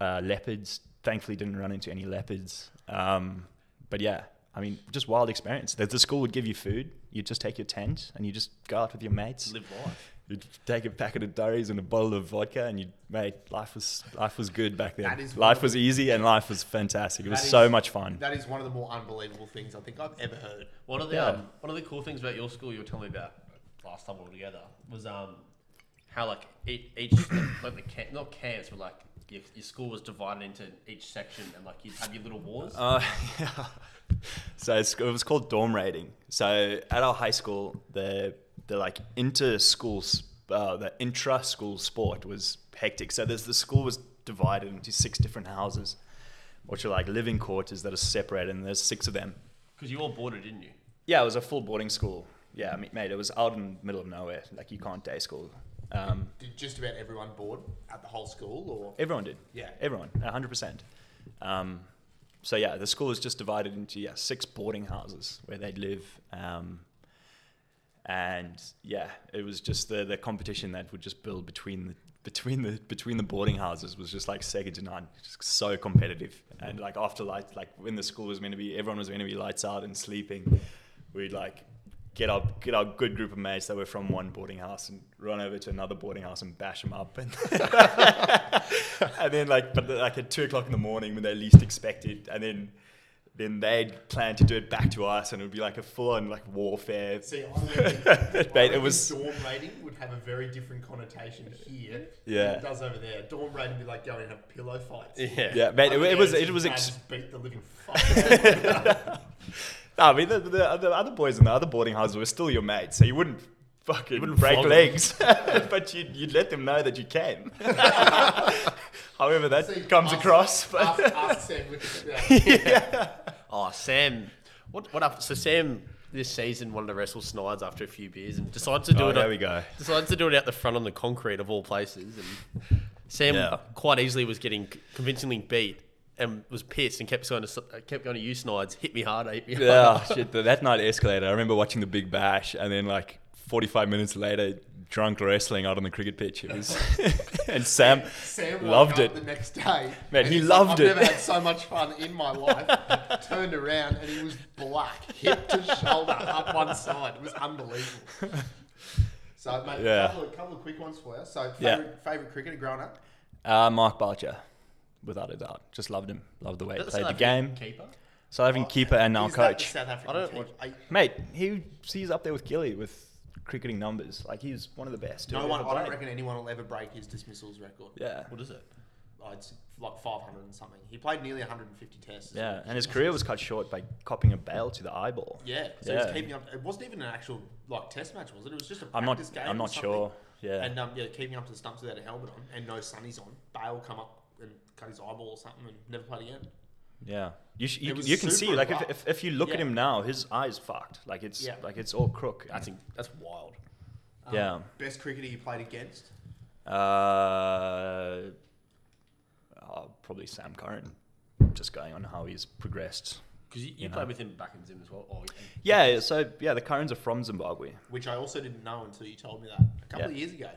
Uh, leopards, thankfully didn't run into any leopards. Um, but yeah, I mean, just wild experience. The, the school would give you food. You'd just take your tent and you just go out with your mates. Live life. You'd take a packet of durries and a bottle of vodka, and you'd, mate, life was life was good back then. That is life was easy and life was fantastic. It was is, so much fun. That is one of the more unbelievable things I think I've ever heard. One of the yeah. um, one of the cool things about your school you were telling me about last time we were together was um how like each, each like the camp, not camps but like your, your school was divided into each section and like you'd have your little wars. Uh, yeah. So it's, it was called dorm raiding. So at our high school the. The like inter-school, uh, the intra-school sport was hectic. So there's the school was divided into six different houses, which are like living quarters that are separated, and there's six of them. Because you all boarded, didn't you? Yeah, it was a full boarding school. Yeah, I mean, mate, it was out in the middle of nowhere. Like you can't day school. Um, did just about everyone board at the whole school, or everyone did? Yeah, everyone, one hundred percent. Um, so yeah, the school was just divided into yeah six boarding houses where they'd live. Um, And yeah, it was just the, the competition that would just build between the between the between the boarding houses was just like second to none, just so competitive. And like after lights, like when the school was meant to be, everyone was meant to be lights out and sleeping. We'd like get our get our good group of mates that were from one boarding house and run over to another boarding house and bash them up. And, and then like but like at two o'clock in the morning when they least expected, and then. Then they'd plan to do it back to us, and it would be like a full-on like warfare. See, I think, mate, I it was dorm raiding would have a very different connotation here. Yeah, than it does over there. Dorm raiding would be like going and have pillow fights. Yeah, yeah, mate. It, it was it was ex- beat the living fuck. No, I mean the, the, the other boys in the other boarding houses were still your mates, so you wouldn't fucking you wouldn't break legs, but you'd you'd let them know that you can. However, that See, comes ask, across. But ask, ask Sam with it. Yeah. Yeah. Oh, Sam. What? What up? So Sam this season wanted to wrestle Snides after a few beers and decides to do oh, it. There out, we go. Decides to do it out the front on the concrete of all places. And Sam yeah. quite easily was getting convincingly beat and was pissed and kept going to kept going to you Snides. Hit me hard, hit me hard. Yeah, shit. That night escalated. I remember watching the Big Bash and then like forty-five minutes later. Drunk wrestling out on the cricket pitch. It was and Sam, Sam loved it. The next day, man, he loved like, I've it. I've never had so much fun in my life. Turned around and he was black, hip to shoulder, up one side. It was unbelievable. So, mate, yeah. a, couple of, a couple of quick ones for you. So, favorite, yeah. favorite cricketer growing up? Uh, Mark Barcher, without a doubt. Just loved him. Loved the way he played the game. Keeper. South African oh, keeper and now coach. South African I don't, what, I, mate, he he's up there with Gilly with. Cricketing numbers, like he's one of the best. No one, I don't reckon anyone will ever break his dismissals record. Yeah, what is it? Oh, it's like five hundred and something. He played nearly one hundred and fifty tests. Yeah, and his career was cut short by copping a bail to the eyeball. Yeah, so yeah. he was keeping up. It wasn't even an actual like test match, was it? It was just a practice I'm not, game. I'm not sure. Yeah, and um, yeah, keeping up to the stumps without a helmet on and no sunnies on. Bail come up and cut his eyeball or something and never played again. Yeah, you sh- you, you can see like if, if if you look yeah. at him now, his eyes fucked. Like it's yeah. like it's all crook. That's that's wild. Um, yeah. Best cricketer you played against? Uh, oh, probably Sam Curran. Just going on how he's progressed. Because you, you, you played know. with him back in Zim as well. Oh, yeah. yeah. So yeah, the Currans are from Zimbabwe. Which I also didn't know until you told me that a couple yeah. of years ago.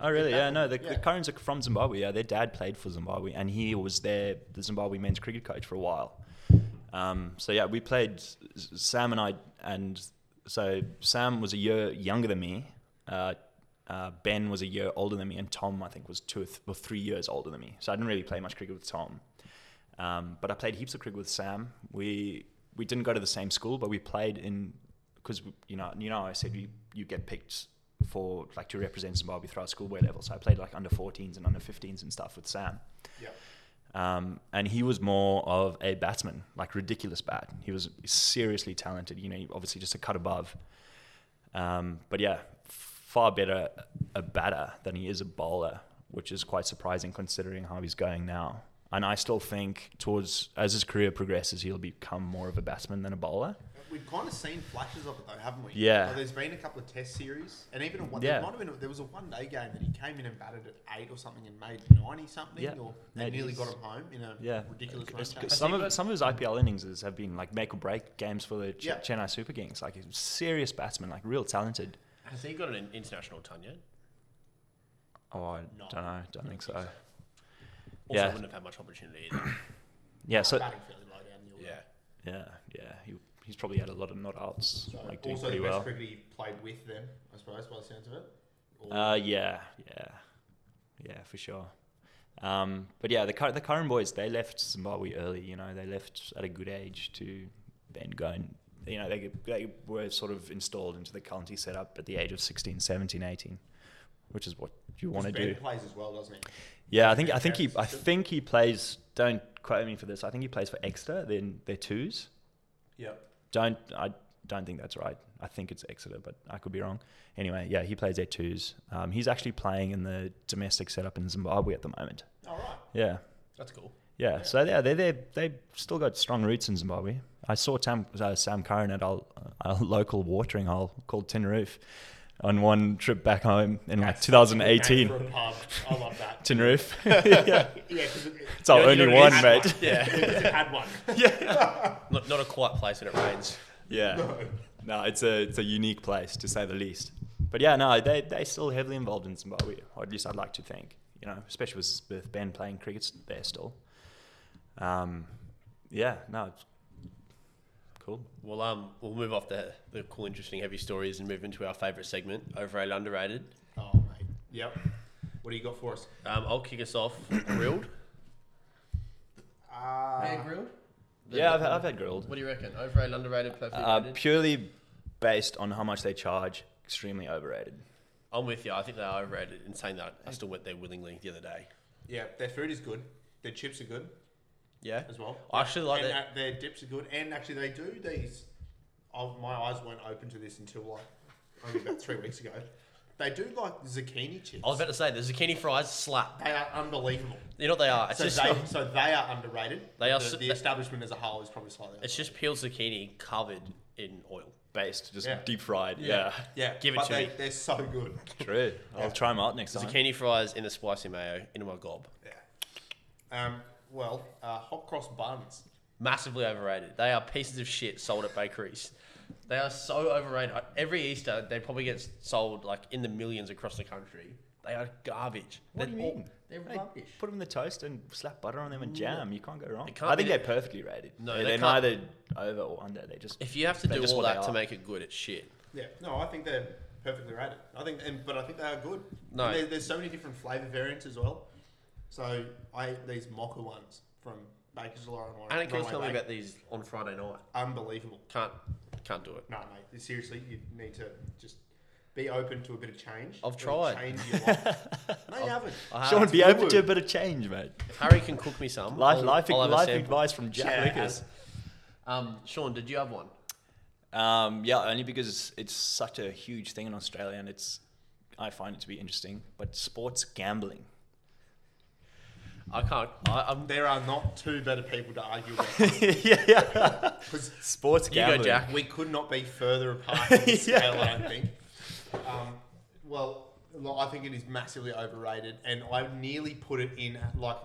Oh really? Yeah, no. The, yeah. the Currans are from Zimbabwe. Yeah, their dad played for Zimbabwe, and he was their the Zimbabwe men's cricket coach for a while. Um, so yeah, we played Sam and I, and so Sam was a year younger than me. Uh, uh, Ben was a year older than me, and Tom I think was two or, th- or three years older than me. So I didn't really play much cricket with Tom, um, but I played heaps of cricket with Sam. We we didn't go to the same school, but we played in because you know you know I said you you get picked. For like to represent Zimbabwe throughout schoolboy level, so I played like under fourteens and under fifteens and stuff with Sam. Yeah. Um, and he was more of a batsman, like ridiculous bat. He was seriously talented. You know, obviously just a cut above. Um, but yeah, far better a batter than he is a bowler, which is quite surprising considering how he's going now. And I still think towards as his career progresses, he'll become more of a batsman than a bowler. We've kind of seen flashes of it though, haven't we? Yeah. Like, there's been a couple of test series, and even a one, yeah. there, might have been a, there was a one-day game that he came in and batted at eight or something and made ninety something, yeah. or they nearly got him home in a yeah. ridiculous uh, some of some of his I P L innings have been like make or break games for the Ch- yeah. Chennai Super Kings. Like he's a serious batsman, like real talented. Has he got an international ton yet? Oh, I no. don't know. Don't think so. Also, yeah. wouldn't have had much opportunity either. Yeah, so batting fairly low down the order. Yeah, yeah, yeah. He, he's probably had a lot of not outs. So like also the best well. cricketer you played with them, I suppose, by the sounds of it. Or uh, yeah, yeah, yeah, for sure. Um, but yeah, the the Curran boys, they left Zimbabwe early. You know, they left at a good age to then go and, you know, they they were sort of installed into the county setup at the age of sixteen, seventeen, eighteen, which is what you want to do. Ben plays as well, doesn't he? Yeah, I think I think he I think he plays. Don't quote me for this. I think he plays for Exeter. Then they're twos. Yeah. Don't I don't think that's right. I think it's Exeter, but I could be wrong. Anyway, yeah, he plays their twos. Um, he's actually playing in the domestic setup in Zimbabwe at the moment. All right. Yeah. That's cool. Yeah, yeah. So yeah, they they they still got strong roots in Zimbabwe. I saw Tam, uh, Sam Curran at our, our local watering hole called Tin Roof on one trip back home in that's like twenty eighteen. For a pub. I love that. Tin Roof. yeah, yeah cause it, it's our only one, mate. One. Yeah, it's had one. Yeah, not not a quiet place when it rains. Yeah, no. no, it's a it's a unique place to say the least. But yeah, no, they they still heavily involved in Zimbabwe, or at least I'd like to think. You know, especially with, with Ben playing cricket there still. Um, yeah, no. It's cool. Well, um, we'll move off the the cool, interesting, heavy stories and move into our favourite segment, overrated, underrated. Oh, mate. Yep. What do you got for us? Um, I'll kick us off. Grilled. Uh, hey, grilled? The, yeah, I've, I've had grilled. What do you reckon? Overrated, underrated, perfectly uh, rated? Purely based on how much they charge, extremely overrated. I'm with you. I think they are overrated in saying that. I still went there willingly the other day. Yeah, their food is good. Their chips are good. Yeah, as well. I actually like and that. Their dips are good, and actually they do these. Oh, my eyes weren't open to this until like only about three weeks ago. They do like zucchini chips. I was about to say the zucchini fries slap. They are unbelievable. You know what they are. It's so just they not... so they are underrated. They are the, su- the establishment as a whole is probably slightly. It's underrated. Just peeled zucchini covered in oil, based just yeah. deep fried. Yeah, yeah. yeah. Give it but to they, me. They're so good. True. I'll yeah. try them out next time. Zucchini fries in the spicy mayo in my gob. Yeah. Um. Well, uh, hot cross buns. Massively overrated. They are pieces of shit sold at bakeries. They are so overrated. Every Easter, they probably get sold like in the millions across the country. They are garbage. What they're do you mean? All, they're they rubbish. Put them in the toast and slap butter on them and jam. Yeah. You can't go wrong. Can't I think they're perfectly rated. No, yeah, they they're can't. Neither over or under. They just. If you have to do all that to make it good, it's shit. Yeah. No, I think they're perfectly rated. I think, and, but I think they are good. No, there, there's so many different flavour variants as well. So I ate these mocha ones from Baker's Lawn. And it goes tell me about these on Friday night. Unbelievable. Can't can't do it. No, mate. Seriously, you need to just be open to a bit of change. I've tried. Change your life. No, you haven't. Sean, be open to a bit of change, mate. If Harry can cook me some. Life, I'll, life, I'll have life advice from Jack Lickers. Um, Sean, did you have one? Um, yeah, only because it's such a huge thing in Australia, and it's I find it to be interesting. But sports gambling. I can't. I, um, there are not two better people to argue with. yeah, yeah. Sports gambling. You go, Jack. We could not be further apart on the scale, yeah. I don't think. Um, well, I think it is massively overrated, and I nearly put it in like,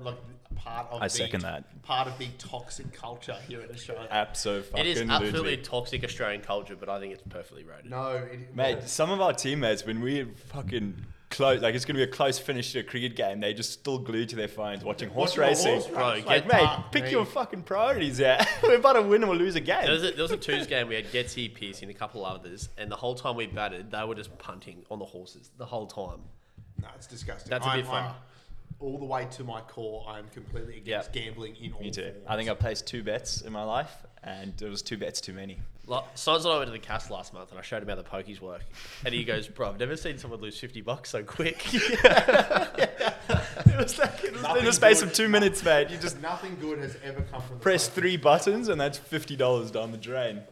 like part of. I the, second that. Part of the toxic culture here in Australia. Absolutely. It is absolutely toxic Australian culture, but I think it's perfectly rated. No, it, mate. Well, some of our teammates when we fucking. Close, like it's going to be a close finish to a cricket game. They just still glued to their phones watching horse racing. Horse Bro, like, like mate, up, pick me. Your fucking priorities out. We're about to win or lose a game. There was a, there was a twos game. We had Getsy, Pearce, and a couple others, and the whole time we batted, they were just punting on the horses the whole time. No, it's disgusting. That's I'm, a bit fun. I'm, all the way to my core, I'm completely against yep. gambling in all. Me too. Forms. I think I placed two bets in my life, and it was two bets too many. Like, Sons and I went to the cast last month and I showed him how the pokies work. And he goes, bro, I've never seen someone lose fifty bucks so quick. yeah. Yeah. It was like, it was in the space of two minutes, mate. You just nothing good has ever come from the press pokies. Three buttons and that's fifty dollars down the drain.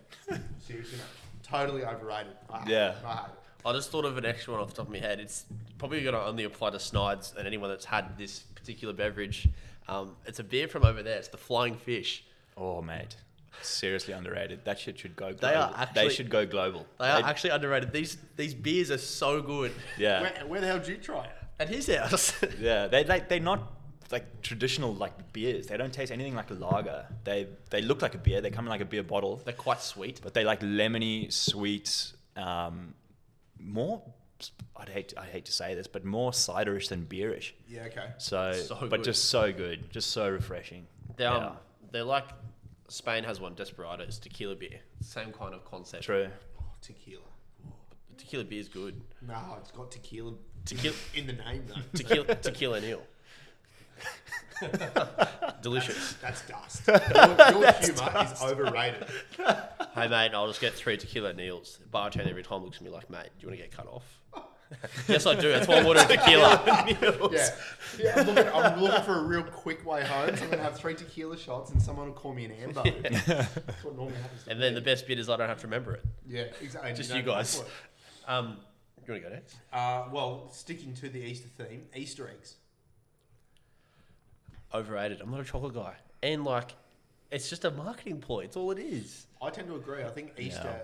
Seriously, totally overrated. I, yeah. I, I just thought of an extra one off the top of my head. It's probably going to only apply to Snides and anyone that's had this particular beverage. Um, it's a beer from over there. It's the Flying Fish. Oh, mate. Seriously underrated. That shit should go global. They are actually, they should go global. They are They'd... actually underrated. These these beers are so good. Yeah. Where, where the hell did you try it? At his house. yeah. They like they're not like traditional like beers. They don't taste anything like a lager. They they look like a beer. They come in like a beer bottle. They're quite sweet. But they like lemony, sweet, um, more I'd hate I hate to say this, but more ciderish than beerish. Yeah, okay. So, so but good. Just so good. Just so refreshing. They, um, yeah. They're like, Spain has one, Desperado. It's tequila beer. Same kind of concept. True. Oh, tequila. Tequila beer is good. No, it's got tequila, tequila in the name, though. Tequila, tequila Neil. Delicious. That's, that's dust. Your, your humour is overrated. Hey, mate, I'll just get three tequila Neils. The bartender every time looks at me like, mate, do you want to get cut off? Yes, I do. That's why I'm ordering tequila Neils. Yeah. yeah I'm, looking, I'm looking for a real quick way home. So I'm going to have three tequila shots and someone will call me an ambo. Yeah. That's what normally happens to And me. Then the best bit is I don't have to remember it. Yeah, exactly. Just you, you guys. Um, you want to go next? Uh, well, sticking to the Easter theme, Easter eggs. Overrated. I'm not a chocolate guy. And like, it's just a marketing ploy. It's all it is. I tend to agree. I think Easter,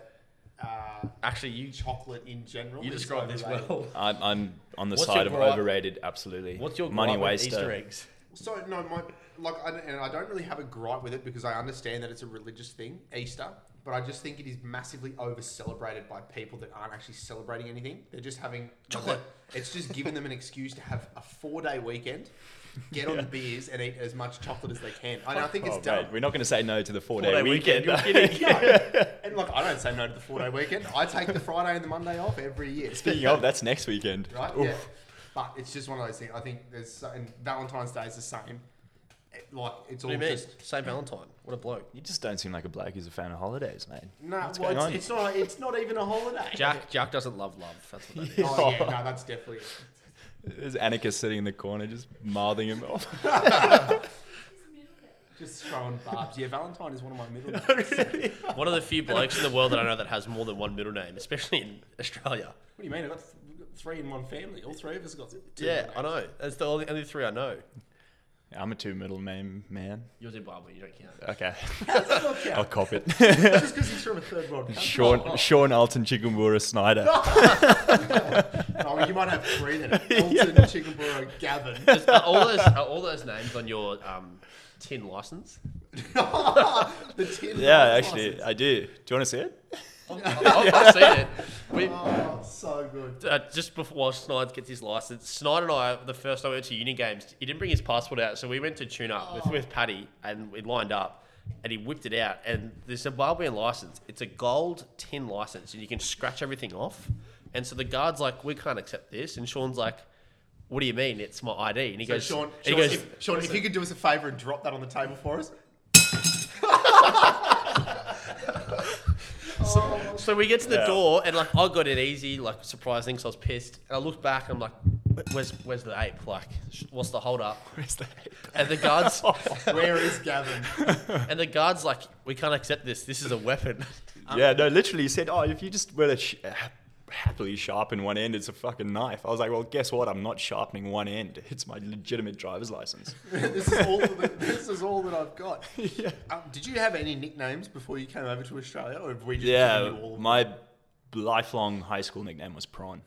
yeah. uh, actually, you chocolate in general. You describe this well. I'm, I'm on the What's side of overrated. Absolutely. What's your money waster? Easter eggs. So no, my like, I, and I don't really have a gripe with it because I understand that it's a religious thing, Easter. But I just think it is massively over-celebrated by people that aren't actually celebrating anything. They're just having... chocolate. It's just giving them an excuse to have a four-day weekend, get yeah. on the beers, and eat as much chocolate as they can. I, I think oh, it's dumb. Mate, we're not going to say no to the four-day four weekend. weekend you're kidding. No. And look, I don't say no to the four-day weekend. I take the Friday and the Monday off every year. Speaking of, that's next weekend. Right? Oof. Yeah. But it's just one of those things. I think there's... And Valentine's Day is the same. Like it's what all just Saint Valentine. What a bloke! You just don't seem like a bloke who's a fan of holidays, mate. No, nah, well, it's, it's not. It's not even a holiday. Jack, Jack doesn't love love. That's what that yeah. is. Oh yeah, no, that's definitely. It. There's Anarchist sitting in the corner, just mouthing him off. Just throwing barbs. Yeah, Valentine is one of my middle names. Really? One of the few blokes in the world that I know that has more than one middle name, especially in Australia. What do you mean? I've got three in one family. All three of us got. Two yeah, I know. That's the only, only three I know. I'm a two middle name man. You're Zimbabwe, you don't count. Okay. I'll cop it. Just because he's from a third world country. Sean, oh, oh. Sean Elton Chigumbura Snyder. Oh, you might have three then. Elton yeah. Chigumbura Gavin. Just, are, all those, are all those names on your um, tin license? The tin Yeah, license. Actually, I do. Do you want to see it? I've, I've, I've seen it. We, oh, so good. Uh, just before while Snide gets his license, Snide and I, the first time we went to uni games, he didn't bring his passport out, so we went to tune up oh. with, with Paddy, and we lined up, and he whipped it out. And the Zimbabwean license, it's a gold tin license, and you can scratch everything off. And so the guard's like, "We can't accept this," and Sean's like, "What do you mean? It's my I D." And he so goes, "Sean, and Sean, he goes, if, Sean, if you could do us a favour and drop that on the table for us." So, so we get to the yeah. door and like I got it easy, like surprising, so I was pissed. And I looked back and I'm like, where's where's the ape? Like, what's the hold up? Where's the ape? And the guards where is Gavin? And the guards like, we can't accept this. This is a weapon. Um, yeah, no, literally he said, oh, if you just were to sh- happily sharpen one end, it's a fucking knife. I was like, well, guess what? I'm not sharpening one end. It's my legitimate driver's license. this is all that, this is all that I've got. Yeah. Um, did you have any nicknames before you came over to Australia, or have we just yeah, given you all of my them? Lifelong high school nickname was Prawn.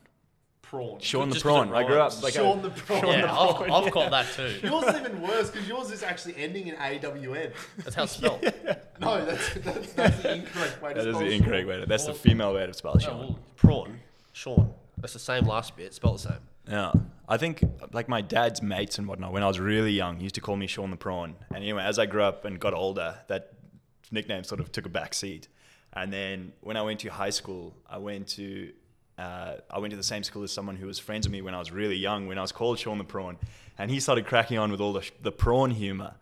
Prawn. Sean the Prawn. I grew up like Sean a, the Prawn. Sean yeah, the I've, prawn. I've yeah. got that too. Yours is even worse because yours is actually ending in A W M. That's how it's spelled. Yeah. No, that's, that's, that's the incorrect way to that spell That is the incorrect way to That's or, the female way to spell Sean. No, well, prawn. Sean. That's the same last bit. Spelled the same. Yeah. I think like my dad's mates and whatnot when I was really young used to call me Sean the Prawn. And anyway, as I grew up and got older, that nickname sort of took a back seat. And then when I went to high school, I went to... Uh, I went to the same school as someone who was friends with me when I was really young, when I was called Sean the Prawn, and he started cracking on with all the, sh- the prawn humour,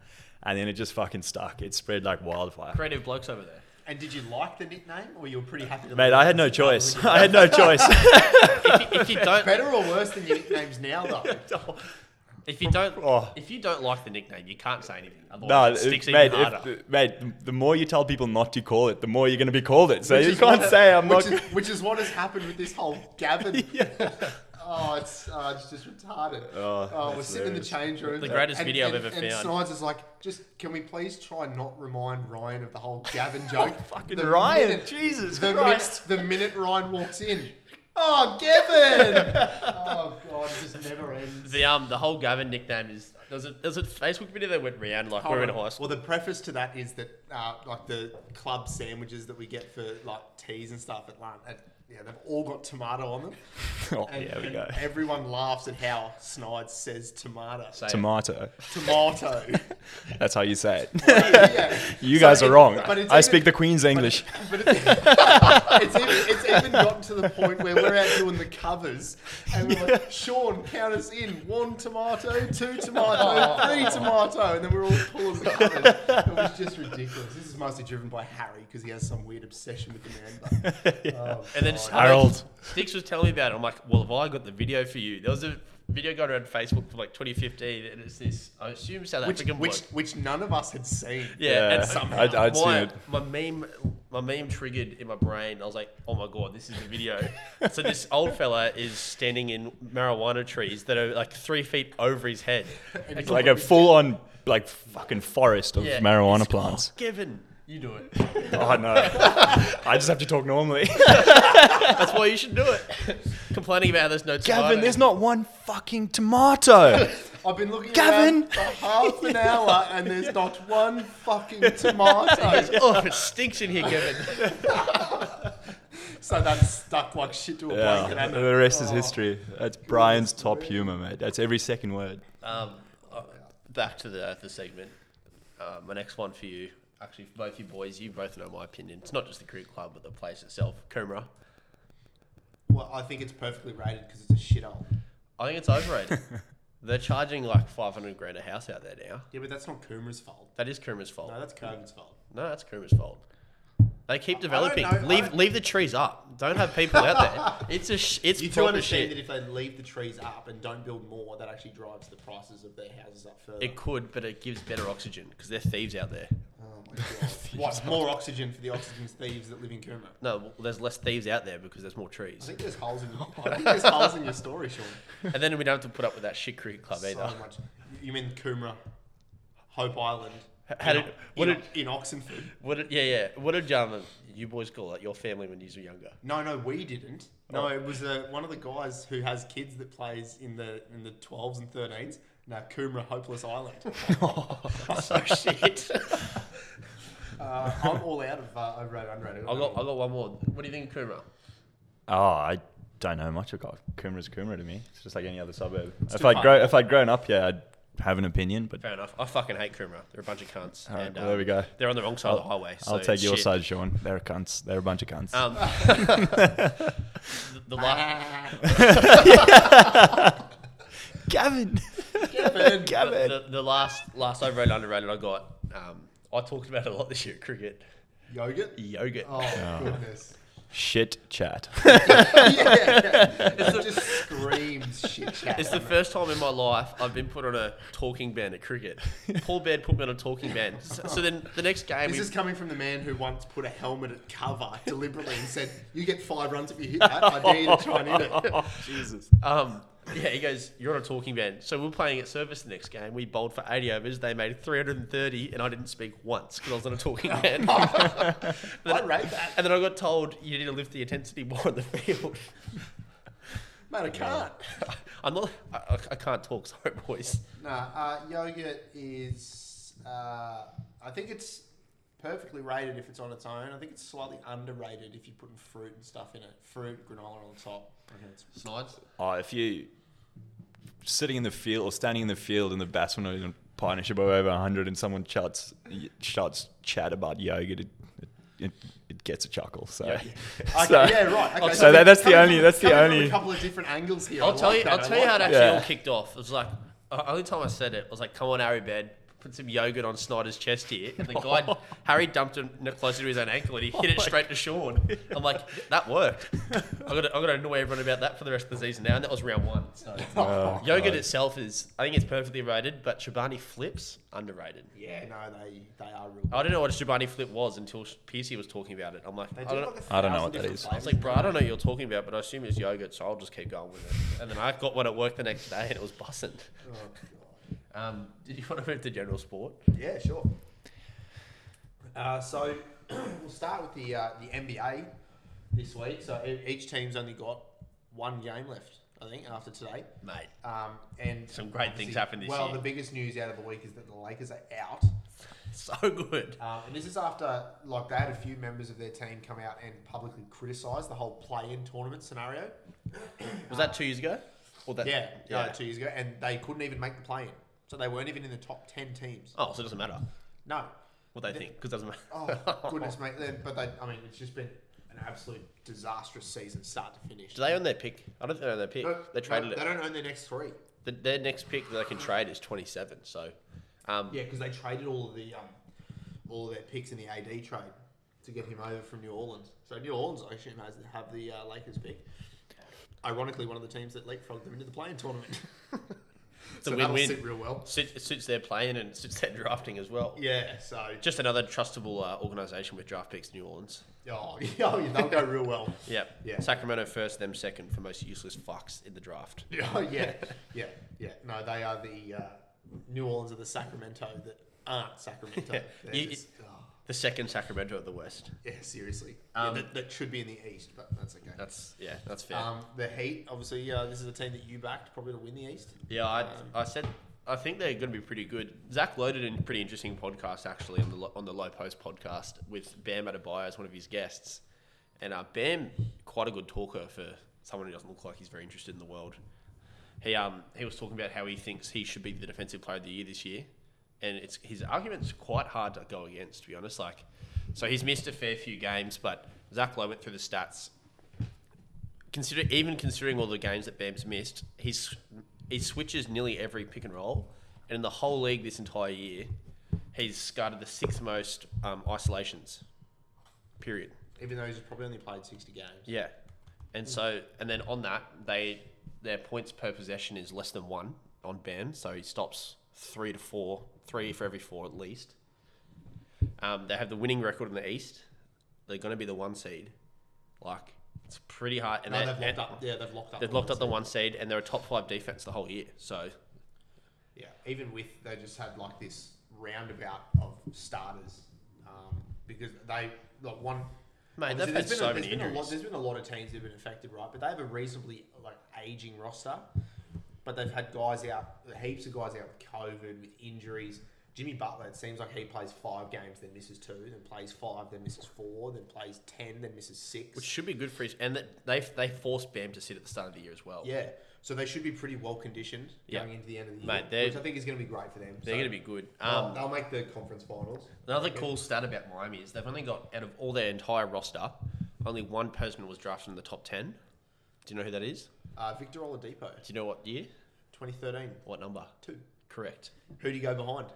and then it just fucking stuck. It spread like wildfire. Creative blokes over there. And did you like the nickname, or you were pretty happy to... Mate, I had no choice. I had no choice. if, you, if you don't, better or worse than your nicknames now, though. If you don't, oh. if you don't like the nickname, you can't say anything. Otherwise, no, it sticks mate, even harder. If, mate, the more you tell people not to call it, the more you're going to be called it. So which you can't say I'm which not. Is, which is what has happened with this whole Gavin. yeah. Oh, it's, uh, it's just retarded. Oh, oh we're sitting hilarious. in the change room. The greatest and, video and, I've ever and found. And Snides is like, just can we please try not remind Ryan of the whole Gavin joke? Oh, fucking the Ryan! Minute, Jesus the Christ! Minute, the minute Ryan walks in. Oh, Gavin! Oh, God, it just never ends. The um, the whole Gavin nickname is... There's a, there's a Facebook video that went round, like, oh, we're in high school. Well, the preface to that is that, uh, like, the club sandwiches that we get for, like, teas and stuff at lunch, at Yeah, they've all got tomato on them. Oh, and, yeah, we go. Everyone laughs at how Snide says tomato. Say tomato. It. Tomato. That's how you say it. Well, yeah, yeah. You so guys it, are wrong. I even, speak the Queen's English. But it, but it's, it's, even, it's even gotten to the point where we're out doing the covers and we're like, Sean, count us in. One tomato, two tomato, oh. three tomato. And then we're all pulling the covers. It was just ridiculous. This is mostly driven by Harry because he has some weird obsession with the man bun. Yeah. Oh, and then Harold. Sticks was telling me about it. I'm like, well, have I got the video for you? There was a video going around Facebook for like twenty fifteen, and it's this, I assume, South which, African which, bloke. Which none of us had seen. Yeah, yeah. And somehow. I'd, I'd my, it. my meme my meme triggered in my brain. I was like, oh my God, this is the video. So this old fella is standing in marijuana trees that are like three feet over his head. It's like a full-on like fucking forest of yeah, marijuana plants. Oh, Kevin. You do it. Oh, no. I just have to talk normally. That's why you should do it. Complaining about how there's no tomato. Gavin, there's not one fucking tomato. I've been looking Gavin. for half an hour and there's not one fucking tomato. Oh, it stinks in here, Gavin. So that's stuck like shit to a yeah. blanket. And the rest oh. is history. That's Brian's top humour, mate. That's every second word. Um, back to the, the segment. Uh, my next one for you. Actually, for both you boys, you both know my opinion. It's not just the cricket club, but the place itself. Coomera. Well, I think it's perfectly rated because it's a shithole. I think it's overrated. They're charging like five hundred grand a house out there now. Yeah, but that's not Coomera's fault. That is Coomera's fault. No, that's COVID's fault. No, that's Coomera's fault. They keep developing. Leave leave the trees up. Don't have people out there. It's a sh- it's you do understand shit. That if they leave the trees up and don't build more, that actually drives the prices of their houses up further. It could, but it gives better oxygen because they're thieves out there. Oh my God. What? More oxygen for the oxygen thieves that live in Coomera? No, well, there's less thieves out there because there's more trees. I think there's holes in your, I think there's holes in your story, Sean. And then we don't have to put up with that shit cricket club so either. Much. You mean Coomera, Hope Island, How in, did, what in, did, in Oxenford? What did, yeah, yeah. What did um, you boys call it? Your family when you were younger? No, no, we didn't. No, oh. it was uh, one of the guys who has kids that plays in the in the twelves and thirteens. Now Coomera Hopeless Island. Oh, so shit. uh, I'm all out of uh, overrated, underrated. I got, I got one more. What do you think of Coomera? Oh, I don't know much about Coomera's Coomera to me. It's just like any other suburb. It's if I'd grow, if I'd grown up, yeah, I'd. Have an opinion, but fair enough. I fucking hate Coomera. They're a bunch of cunts. All right, and, well, um, there we go. They're on the wrong side I'll, of the highway. So I'll take your shit. side, Sean. They're cunts. They're a bunch of cunts. Um, the the last Gavin, Gavin, Gavin. The, the, the last last overrated underrated I got. Um, I talked about it a lot this year. Cricket, yogurt, yogurt. Oh, oh. goodness. Shit chat. Yeah, it just screams shit chat. It's the first time in my life I've been put on a talking ban at cricket. Paul Baird put me on a talking ban. So, so then the next game... This is coming from the man who once put a helmet at cover deliberately and said, you get five runs if you hit that. I dare you to try and hit it. Jesus. Um, yeah, he goes, you're on a talking ban. So we're playing at service the next game. We bowled for eighty overs. They made three hundred thirty and I didn't speak once because I was on a talking ban. I rate that. And then I got told you need to lift the intensity more in the field. Mate, I can't. I'm not, I, I can't talk, sorry, boys. Nah, uh, yogurt is... Uh, I think it's perfectly rated if it's on its own. I think it's slightly underrated if you put fruit and stuff in it. Fruit, granola on the top. Okay, it's Snides? Oh, if you... Sitting in the field or standing in the field and the batsman is in partnership over one hundred and someone starts, starts chat about yogurt, it, it, it gets a chuckle. So, yeah, yeah. so okay, yeah right. Okay, so, so that, that's the only. That's the only. A couple of different angles here. I'll I tell like you. That. I'll I tell like you how it actually yeah. all kicked off. It was like uh, only time I said it. I was like, "Come on, Harry, bed, put some yogurt on Snyder's chest here." And the guy Harry dumped him closer to his own ankle, and he hit it straight to Sean. I'm like, that worked. I got. I got to annoy everyone about that for the rest of the season now. And that was round one. So oh, yogurt God. itself is. I think it's perfectly rated, but Chobani flips. Underrated. Yeah, no, they they are real. I didn't know what a Chobani flip was until P C was talking about it. I'm like, I don't, like I don't know what that is. I was like, bro, I don't know what you're talking about, but I assume it's yogurt, so I'll just keep going with it. And then I got one at work the next day, and it was bussin'. Oh, um, did you want to move to general sport? Yeah, sure. Uh, so we'll start with the uh, the N B A this week. So each team's only got one game left, I think, after today. Mate. Um, and some great things happened this well, year. Well, the biggest news out of the week is that the Lakers are out. So good. Um, and this is after, like, they had a few members of their team come out and publicly criticise the whole play-in tournament scenario. Was that two years ago? Or that, yeah, yeah. No, two years ago. And they couldn't even make the play-in. So they weren't even in the top ten teams. Oh, so it doesn't matter. No. What they, they think, because it doesn't matter. Oh, goodness, mate. But, they, I mean, it's just been an absolute disastrous season, start to finish. Do they own their pick? I don't think they own their pick. No, they traded no, they it. They don't own their next three. The, their next pick that they can trade is twenty-seven, so... Um, yeah, because they traded all of the um, all of their picks in the A D trade to get him over from New Orleans. So New Orleans, I assume, has have the uh, Lakers pick. Ironically, one of the teams that leapfrogged them into the play-in tournament. It's so a win-win. Sit real well. Suits, it suits their play-in and it suits their drafting as well. Yeah, so just another trustable uh, organisation with draft picks. New Orleans. Oh, oh yeah, they'll go real well. Yeah, yeah. Sacramento first, them second for most useless fucks in the draft. Oh yeah, yeah, yeah. No, they are the. Uh, New Orleans are the Sacramento that aren't Sacramento. you, just, oh. The second Sacramento of the West. Yeah, seriously. Um, yeah, that, that should be in the East, but that's okay. That's yeah, that's fair. Um, the Heat, obviously, uh, this is a team that you backed probably to win the East. Yeah, I, um, I said I think they're going to be pretty good. Zach Lowe did a pretty interesting podcast actually on the on the Low Post podcast with Bam Adebayo as one of his guests, and uh, Bam quite a good talker for someone who doesn't look like he's very interested in the world. He um he was talking about how he thinks he should be the defensive player of the year this year, and it's his argument's quite hard to go against, to be honest. Like, so he's missed a fair few games, but Zach Lowe went through the stats. Consider even considering all the games that Bam's missed, he's he switches nearly every pick and roll, and in the whole league this entire year, he's guarded the sixth most um, isolations. Period. Even though he's probably only played sixty games. Yeah, and so and then on that they. Their points per possession is less than one on Bam, so he stops three to four, three for every four at least. Um, they have the winning record in the East. They're going to be the one seed. Like, it's pretty hard. And no, they've locked up. Yeah, they've locked up. They've locked up the one seed, and they're a top five defense the whole year. So, yeah, even with they just had like this roundabout of starters um, because they like one. Mate, they've had so many injuries. There's been a lot of teams that have been affected, right? But they have a reasonably like aging roster. But they've had guys out, heaps of guys out with COVID, with injuries. Jimmy Butler, it seems like he plays five games, then misses two, then plays five, then misses four, then plays ten, then misses six. Which should be good for his... And that they they forced Bam to sit at the start of the year as well. Yeah. So they should be pretty well conditioned yep. going into the end of the Mate, year, which I think is going to be great for them. They're so going to be good. Um, they'll, they'll make the conference finals. Another cool it. stat about Miami is they've only got, out of all their entire roster, only one person was drafted in the top ten. Do you know who that is? Uh, Victor Oladipo. Do you know what year? twenty thirteen. What number? Two. Correct. Who did he go behind?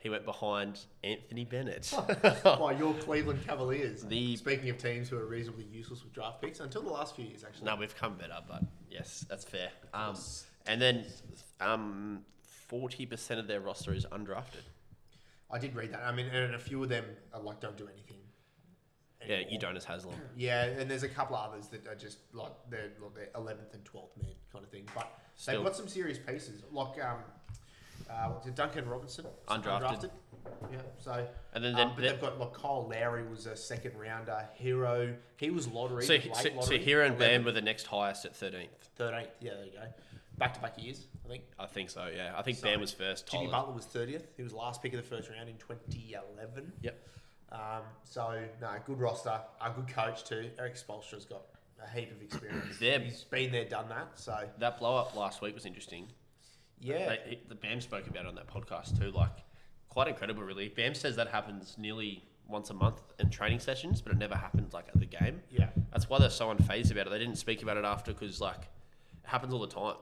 He went behind Anthony Bennett. By your Cleveland Cavaliers. The, Speaking of teams who are reasonably useless with draft picks, until the last few years, actually. No, we've come better, but yes, that's fair. Um, and then um, forty percent of their roster is undrafted. I did read that. I mean, and a few of them are like, don't do anything anymore. Yeah, Udonis Haslem. Yeah, and there's a couple of others that are just like, they're, like, they're eleventh and twelfth man kind of thing. But Still. they've got some serious pieces. Like... Um, Uh, Duncan Robinson undrafted. undrafted, yeah. So and then, then um, but they've got like Kyle Lowry was a second rounder. Hero, he was lottery. So, late so, lottery. so Hero and Bam were the next highest at thirteenth. Thirteenth, yeah. There you go. Back to back years, I think. I think so. Yeah, I think so, Bam was first. Tyler. Jimmy Butler was thirtieth. He was last pick of the first round in twenty eleven. Yep. Um, so no, good roster. A good coach too. Eric Spoelstra's got a heap of experience. He's been there, done that. So that blow up last week was interesting. Yeah, they, the Bam spoke about it on that podcast too. Like, quite incredible, really. Bam says that happens nearly once a month in training sessions, but it never happens like at the game. Yeah, that's why they're so unfazed about it. They didn't speak about it after because like it happens all the time,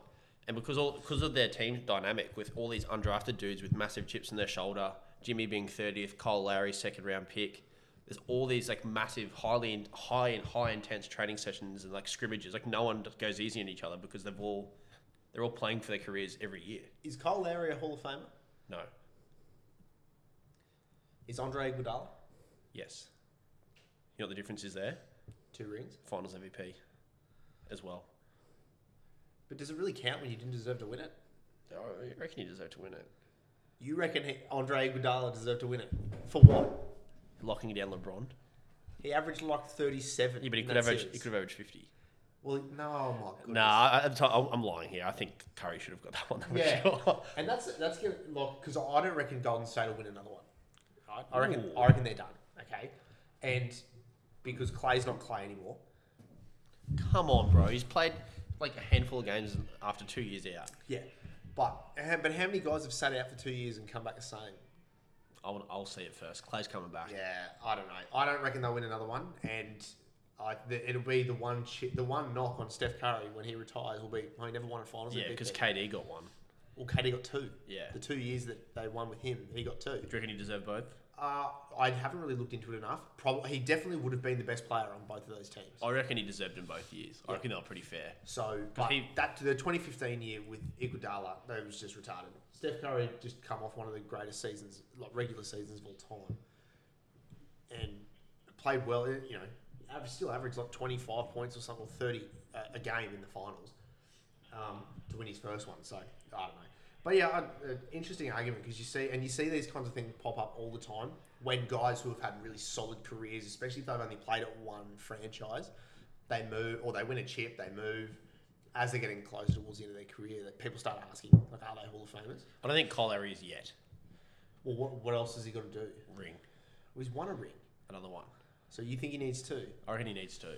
and because all because of their team dynamic with all these undrafted dudes with massive chips on their shoulder. Jimmy being thirtieth, Kyle Lowry second round pick. There's all these like massive, highly in, high and high intense training sessions and like scrimmages. Like no one goes easy on each other because they've all. They're all playing for their careers every year. Is Kyle Lowry a Hall of Famer? No. Is Andre Iguodala? Yes. You know what the difference is there? Two rings. Finals M V P as well. But does it really count when you didn't deserve to win it? No, I reckon you deserve to win it. You reckon he, Andre Iguodala deserved to win it? For what? Locking down LeBron. He averaged like thirty-seven. Yeah, but he could average. Series. He could have averaged fifty. Well, no, my goodness. Nah, I, I'm lying here. I think Curry should have got that one. I'm yeah, sure. And that's that's because like, I don't reckon Golden State will win another one. I I, I reckon. Ooh. I reckon they're done. Okay, and because Clay's not Clay anymore. Come on, bro. He's played like a handful of games after two years out. Yeah, but but how many guys have sat out for two years and come back the same? I'll, I'll see it first. Clay's coming back. Yeah, I don't know. I don't reckon they'll win another one, and I, the, it'll be the one chi- the one knock on Steph Curry when he retires will be well, he never won a finals. Yeah, because K D got one. Well, K D got two. Yeah, the two years that they won with him, he got two. Do you reckon he deserved both? Uh, I haven't really looked into it enough. Probably he definitely would have been the best player on both of those teams. I reckon he deserved them both years. I yeah. reckon they were pretty fair. So, but he, that the twenty fifteen year with Iguodala, that was just retarded. Steph Curry just come off one of the greatest seasons, like regular seasons of all time, and played well. You know, still averaged like twenty-five points or something, thirty a game in the finals um, to win his first one. So I don't know. But yeah, an interesting argument because you see, and you see these kinds of things pop up all the time when guys who have had really solid careers, especially if they've only played at one franchise, they move or they win a chip, they move. As they're getting closer towards the end of their career, that people start asking, like, are they Hall of Famers? I don't think Kyle Lowry is yet. Well, what what else has he got to do? Ring. Well, he's won a ring. Another one. So you think he needs two? I reckon he needs two.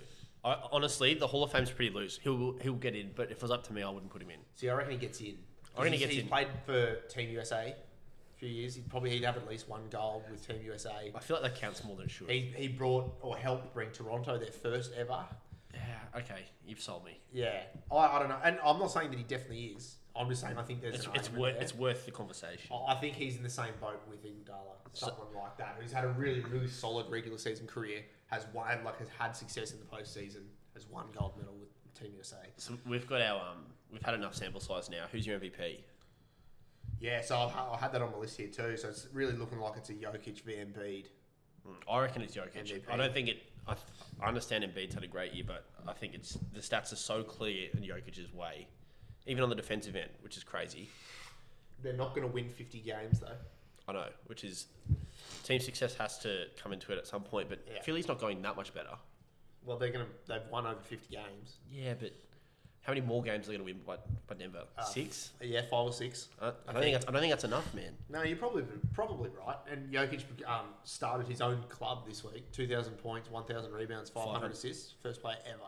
I, honestly, the Hall of Fame's pretty loose. He'll he'll get in, but if it was up to me, I wouldn't put him in. See, I reckon he gets in. I reckon he gets he's in. He's played for Team U S A a few years. He'd probably he'd have at least one goal with Team U S A. I feel like that counts more than it should. He he brought or helped bring Toronto their first ever. Yeah. Okay. You've sold me. Yeah. I, I don't know, and I'm not saying that he definitely is. I'm just saying I think there's it's, an it's worth there. It's worth the conversation. I think he's in the same boat with Iguodala, someone so, like that who's had a really really solid regular season career, has won like has had success in the postseason, has won gold medal with Team U S A. So we've got our um. We've had enough sample size now. Who's your M V P? Yeah, so I've, I had that on my list here too. So it's really looking like it's a Jokic versus Embiid. Mm, I reckon it's Jokic. M V P. I don't think it. I, I understand Embiid's had a great year, but I think it's the stats are so clear in Jokic's way, even on the defensive end, which is crazy. They're not going to win fifty games though. I know, which is team success has to come into it at some point. But yeah. Philly's not going that much better. Well, they're going to. They've won over fifty games. Yeah, but. How many more games are they going to win by, by Denver? Uh, Six? Yeah, five or six. I, I, I, don't think. Think that's, I don't think that's enough, man. No, you're probably probably right. And Jokic um, started his own club this week. two thousand points, one thousand rebounds, five hundred assists. First player ever.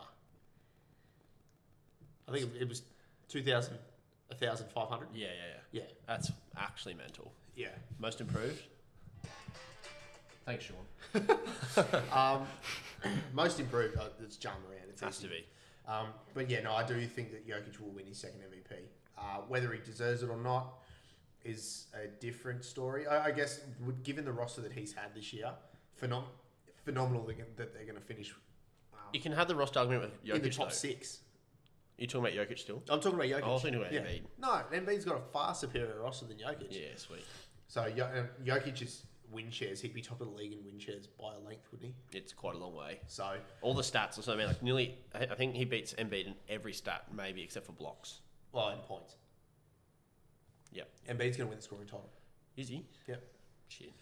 I think it was two thousand, one thousand five hundred. Yeah, yeah, yeah. Yeah. That's actually mental. Yeah. Most improved? Thanks, Sean. um, most improved, uh, it's John Moran. It has easy. to be. Um, but yeah, no, I do think that Jokic will win his second M V P. Uh, whether he deserves it or not is a different story. I, I guess, given the roster that he's had this year, phenom- phenomenal that they're going to finish. Um, you can have the roster argument with Jokic in the top though. six. You're talking about Jokic still? I'm talking about Jokic. I was talking about yeah. Embiid. No, Embiid's got a far superior roster than Jokic. Yeah, sweet. So Jokic's win shares, he'd be top of the league in win shares by a length, wouldn't he? It's quite a long way. So all the stats or something, like nearly, I think he beats Embiid in every stat, maybe except for blocks. Well, and points. Yeah, Embiid's going to win the scoring title. Is he? Yep. Shit.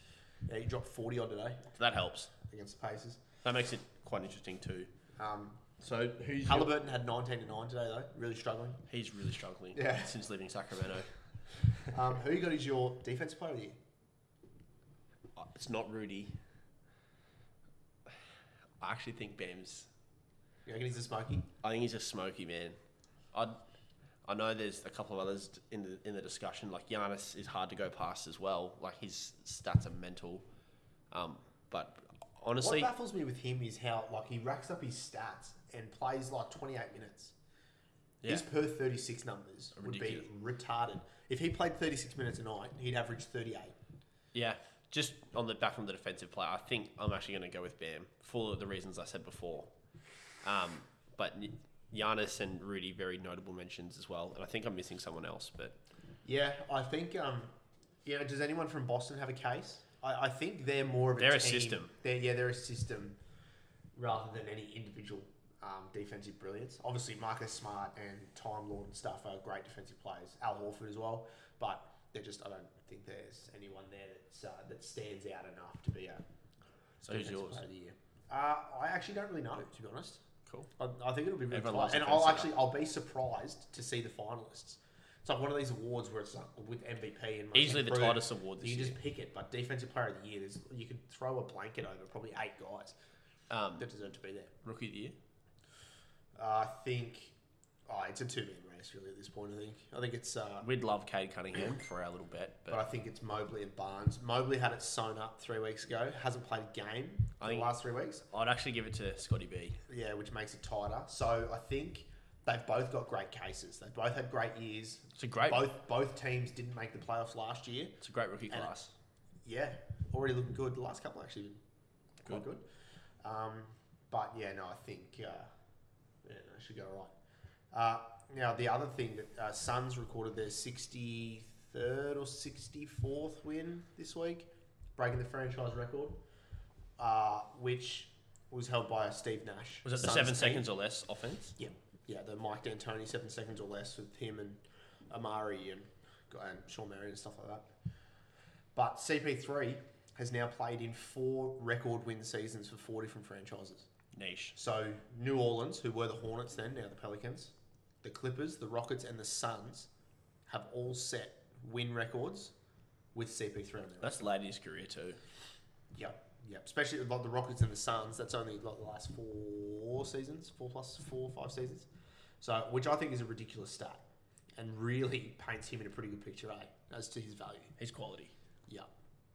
Yeah, he dropped forty odd today. So that helps against the Pacers. That makes it quite interesting too. Um, so who's Halliburton your... had nineteen to nine today though. Really struggling. He's really struggling. Yeah. Since leaving Sacramento. um, who you got as your defensive player of the year? It's not Rudy. I actually think Bam's... You reckon he's a smoky? I think he's a smoky, man. I I know there's a couple of others in the in the discussion. Like, Giannis is hard to go past as well. Like, his stats are mental. Um, but honestly... What baffles me with him is how, like, he racks up his stats and plays, like, twenty-eight minutes. Yeah. His per thirty-six numbers would be retarded. If he played thirty-six minutes a night, he'd average thirty-eight. Yeah. Just on the back from the defensive player, I think I'm actually going to go with Bam for the reasons I said before. Um, but Giannis and Rudy, very notable mentions as well. And I think I'm missing someone else. But yeah, I think, um, you know, does anyone from Boston have a case? I, I think they're more of a they're team. They're a system. They're, yeah, they're a system rather than any individual um, defensive brilliance. Obviously, Marcus Smart and Time Lord and stuff are great defensive players. Al Horford as well. But they're just, I don't think there's anyone there that's, uh, that stands out enough to be a so who's yours? Player of the year. Uh, I actually don't really know, to be honest. Cool. I, I think it'll be really close. And I'll actually, I'll be surprised to see the finalists. like one of these awards where it's like with M V P and most easily improved, the tightest award. This you year. Just pick it, but Defensive Player of the Year, you could throw a blanket over probably eight guys um, that deserve to be there. Rookie of the Year, uh, I think. Oh, it's a two-man race really at this point. I think. I think it's. Uh, We'd love Cade Cunningham for our little bet, but, but I think it's Mobley and Barnes. Mobley had it sewn up three weeks ago. Hasn't played a game in the last three weeks. I'd actually give it to Scotty B. Yeah, which makes it tighter. So I think. They've both got great cases. They've both had great years. It's a great... Both both teams didn't make the playoffs last year. It's a great rookie class. It, yeah. Already looking good. The last couple actually good. Quite good. Um, but, yeah, no, I think... Uh, yeah, no, it should go all right. Uh, now, the other thing that uh, Suns recorded their sixty-third or sixty-fourth win this week, breaking the franchise record, uh, which was held by Steve Nash. Was it the Suns seven team. Seconds or less offense? Yeah. Yeah, the Mike D'Antoni seven seconds or less with him and Amari and, and Sean Marion and stuff like that. But C P three has now played in four record win seasons for four different franchises. Niche. So New Orleans, who were the Hornets then, now the Pelicans, the Clippers, the Rockets, and the Suns have all set win records with C P three on their That's late in his career too. Yep. Yeah, especially like the Rockets and the Suns. That's only like the last four seasons, four plus four, five seasons. So, which I think is a ridiculous stat, and really paints him in a pretty good picture, eh? As to his value, his quality. Yeah.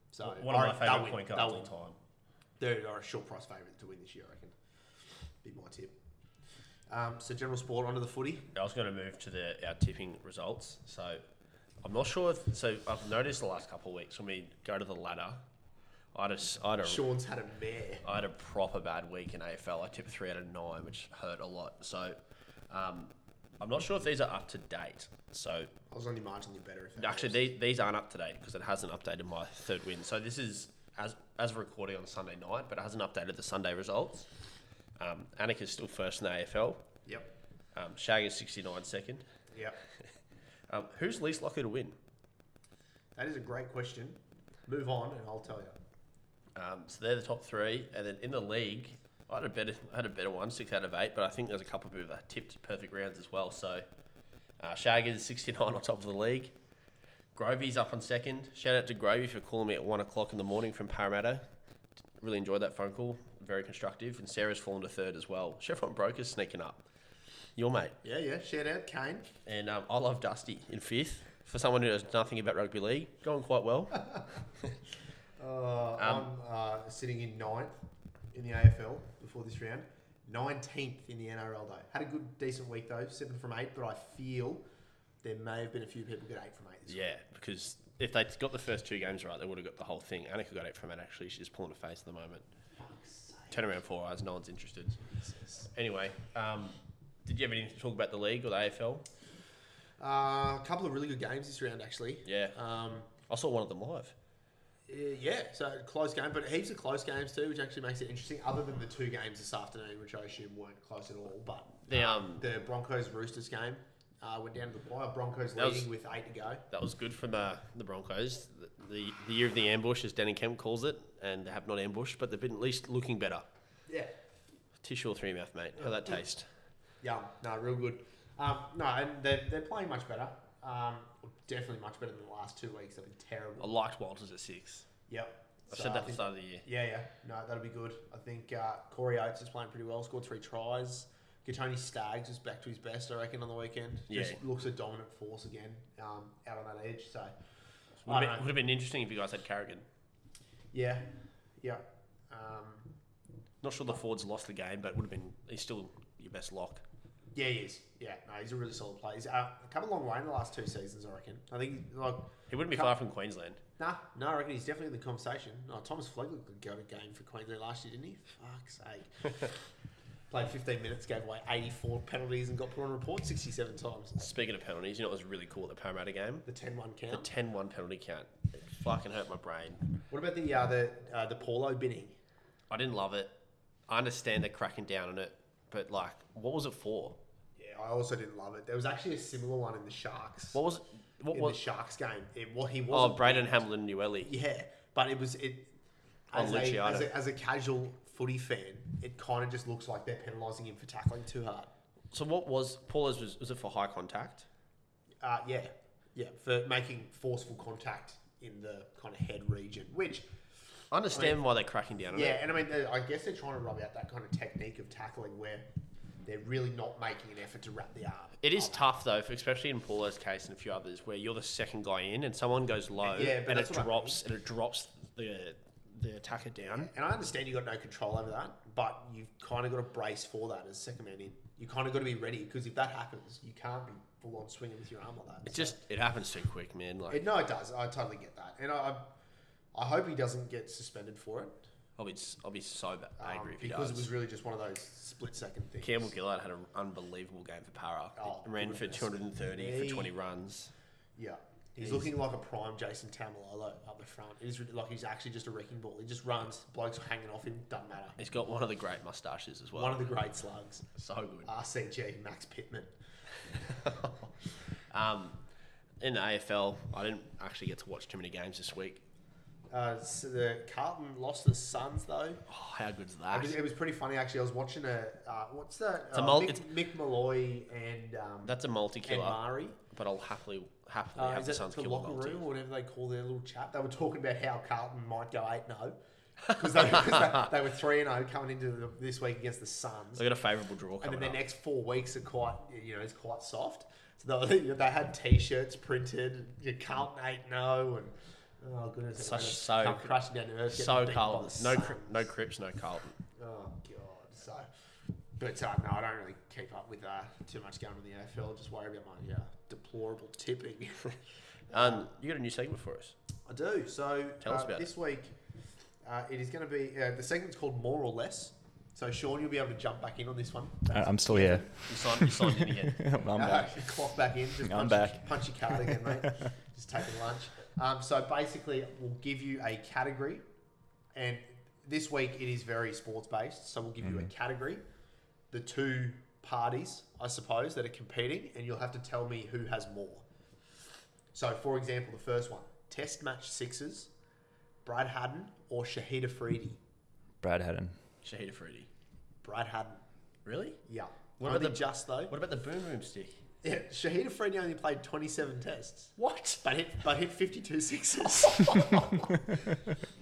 So one of my favourite point guards all time. They are a short price favourite to win this year, I reckon. Be my tip. Um, so general sport onto the footy. I was going to move to the our tipping results. So I'm not sure. If, so I've noticed the last couple of weeks when we go to the ladder. I had a, I had a, Sean's had a mare. I had a proper bad week in A F L. I tipped three out of nine, which hurt a lot. So, um, I'm not sure if these are up to date. So I was only marginally better. If actually, these, these aren't up to date because it hasn't updated my third win. So this is as as recording on Sunday night, but it hasn't updated the Sunday results. Um, Anik is still first in the A F L. Yep. Um, Shag is sixty-nine second. Yep. um, who's least likely to win? That is a great question. Move on, and I'll tell you. Um, so they're the top three, and then in the league, I had a better, I had a better one, six out of eight. But I think there's a couple of people that tipped perfect rounds as well. So uh, Shag is sixty-nine on top of the league. Grovey's up on second. Shout out to Grovey for calling me at one o'clock in the morning from Parramatta. Really enjoyed that phone call, very constructive. And Sarah's fallen to third as well. Chevron Broker's sneaking up. Your mate. Yeah, yeah. Shout out Kane. And um, I love Dusty in fifth. For someone who knows nothing about rugby league, going quite well. Uh, um, I'm uh, sitting in ninth in the A F L before this round, nineteenth in the N R L though. Had a good, decent week though, seven from eight, but I feel there may have been a few people get eight from eight this yeah, week. Yeah, because if they got the first two games right, they would have got the whole thing. Annika got eight from eight actually, she's just pulling a face at the moment. Turn around four eyes, no one's interested. Jesus. Anyway, um, did you have anything to talk about the league or the A F L? Uh, a couple of really good games this round actually. Yeah. Um, I saw one of them live. Yeah, so close game, but heaps of close games too, which actually makes it interesting, other than the two games this afternoon, which I assume weren't close at all. But the, um, the Broncos-Roosters game uh, went down to the wire. Broncos leading was, with eight to go. That was good from uh, the Broncos. The, the the year of the ambush, as Danny Kemp calls it, and they have not ambushed, but they've been at least looking better. Yeah. Tissue or three mouth, mate. How'd that taste? Yum. No, real good. Um, no, and they're, they're playing much better. Um, definitely much better than the last two weeks. They've been terrible. I liked Walters at six. Yep. I so said that at the start of the year. Yeah, yeah. No, that'll be good. I think uh, Corey Oates is playing pretty well. Scored three tries. Gatoni Staggs is back to his best, I reckon, on the weekend. Just yeah. looks a dominant force again um, out on that edge. So would have, been, would have been interesting if you guys had Carrigan. Yeah. Yeah. Um, Not sure the Fords lost the game, but would have been. He's still your best lock. Yeah, he is. Yeah, no, he's a really solid player. He's uh, come a long way in the last two seasons, I reckon. I think like he wouldn't be come, far from Queensland. Nah, no, I reckon he's definitely in the conversation. Oh, Thomas Flegg got a game for Queensland last year, didn't he? Fuck's sake. Played fifteen minutes, gave away eighty-four penalties and got put on report sixty-seven times. Speaking of penalties, you know what was really cool at the Parramatta game? The ten one count. The ten one penalty count. It fucking hurt my brain. What about the uh, the, uh, the Paulo binning? I didn't love it. I understand they're cracking down on it, but like, what was it for? I also didn't love it. There was actually a similar one in the Sharks. What was it? What in was the Sharks game? It, what he was? Oh, Braden Hamlin Newelly. Yeah, but it was it. As, oh, a, as, a, as a casual footy fan, it kind of just looks like they're penalising him for tackling too hard. So what was Paula's? Was, was it for high contact? Uh, yeah. Yeah, for making forceful contact in the kind of head region, which... I understand I mean, why they're cracking down on yeah, it. Yeah, and I mean, I guess they're trying to rub out that kind of technique of tackling where they're really not making an effort to wrap the arm. It is up. tough, though, for, especially in Paulo's case and a few others, where you're the second guy in and someone goes low yeah, and, it drops, I mean. and it drops the... the attacker down. And I understand you've got no control over that, but you've kind of got to brace for that as second man in. You kind of got to be ready, because if that happens, you can't be full on swinging with your arm like that. It so. just, it happens too quick, man. Like it, No, it does. I totally get that. And I I hope he doesn't get suspended for it. I'll be, I'll be so bad. Um, angry if he does. Because it was really just one of those split second things. Campbell Gillard had an unbelievable game for Para. Oh, it ran goodness. for two hundred thirty he, for twenty runs. Yeah. He's, he's looking like a prime Jason Tamalolo up the front. It is like he's actually just a wrecking ball. He just runs, blokes are hanging off him, doesn't matter. He's got one of the great moustaches as well. One of the great slugs. So good. R C G, Max Pittman. um, in the A F L, I didn't actually get to watch too many games this week. Uh, so the Carlton lost to the Suns, though. Oh, how good's that? It was, it was pretty funny, actually. I was watching a... Uh, what's that? It's uh, a mul- Mick, it's, Mick Malloy and... Um, that's a multi-killer. And Murray. But I'll happily... Happily, uh, have the Suns kill locker room or whatever they call their little chat. They were talking about how Carlton might go eight and oh because they, they, they were three and oh coming into the, this week against the Suns. They got a favourable draw coming up. And then their next four weeks are quite, you know, it's quite soft. So they, they had T-shirts printed, Carlton eight and oh and oh goodness, such so come crashing down to earth. So Carlton, no cri- no Crips, no Carlton. Oh god, so. But uh, no, I don't really keep up with uh, too much going on in the A F L. Just worry about my uh, deplorable tipping. um, you got a new segment for us? I do. So Tell uh, us about this it. week, uh, it is going to be uh, the segment's called More or Less. So Sean, you'll be able to jump back in on this one. Uh, I'm still here. You signed, you signed in again. I'm uh, back. Clock back in. Just I'm punch, back. Punch your card again, mate. Just taking lunch. Um, so basically, we'll give you a category, and this week it is very sports based. So we'll give mm-hmm. you a category. The two parties, I suppose, that are competing, and you'll have to tell me who has more. So, for example, the first one, test match sixes, Brad Haddin or Shahid Afridi? Brad Haddin. Shahid Afridi. Brad Haddin. Really? Yeah. What only about the just, though? What about the boom boom stick? Yeah, Shahid Afridi only played twenty-seven tests. What? But hit, but hit fifty-two sixes.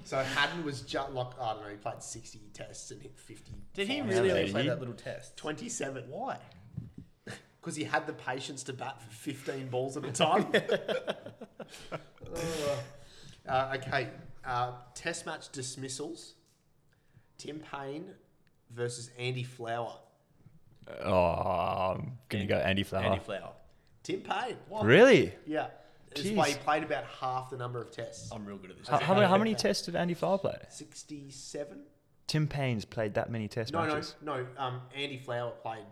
So Haddin was just like, I don't know, he played sixty tests and hit fifty. Did he really only play that little test? twenty-seven. Why? Because he had the patience to bat for fifteen balls at a time. uh, okay, uh, test match dismissals. Tim Payne versus Andy Flower. Oh, I'm going to go Andy Flower. Andy Flower. Tim Payne. What? Really? Yeah. That's why he played about half the number of tests. I'm real good at this. How, how, how many tests did Andy Flower play? sixty-seven. Tim Payne's played that many test no, matches? No, no, no. Um, Andy Flower played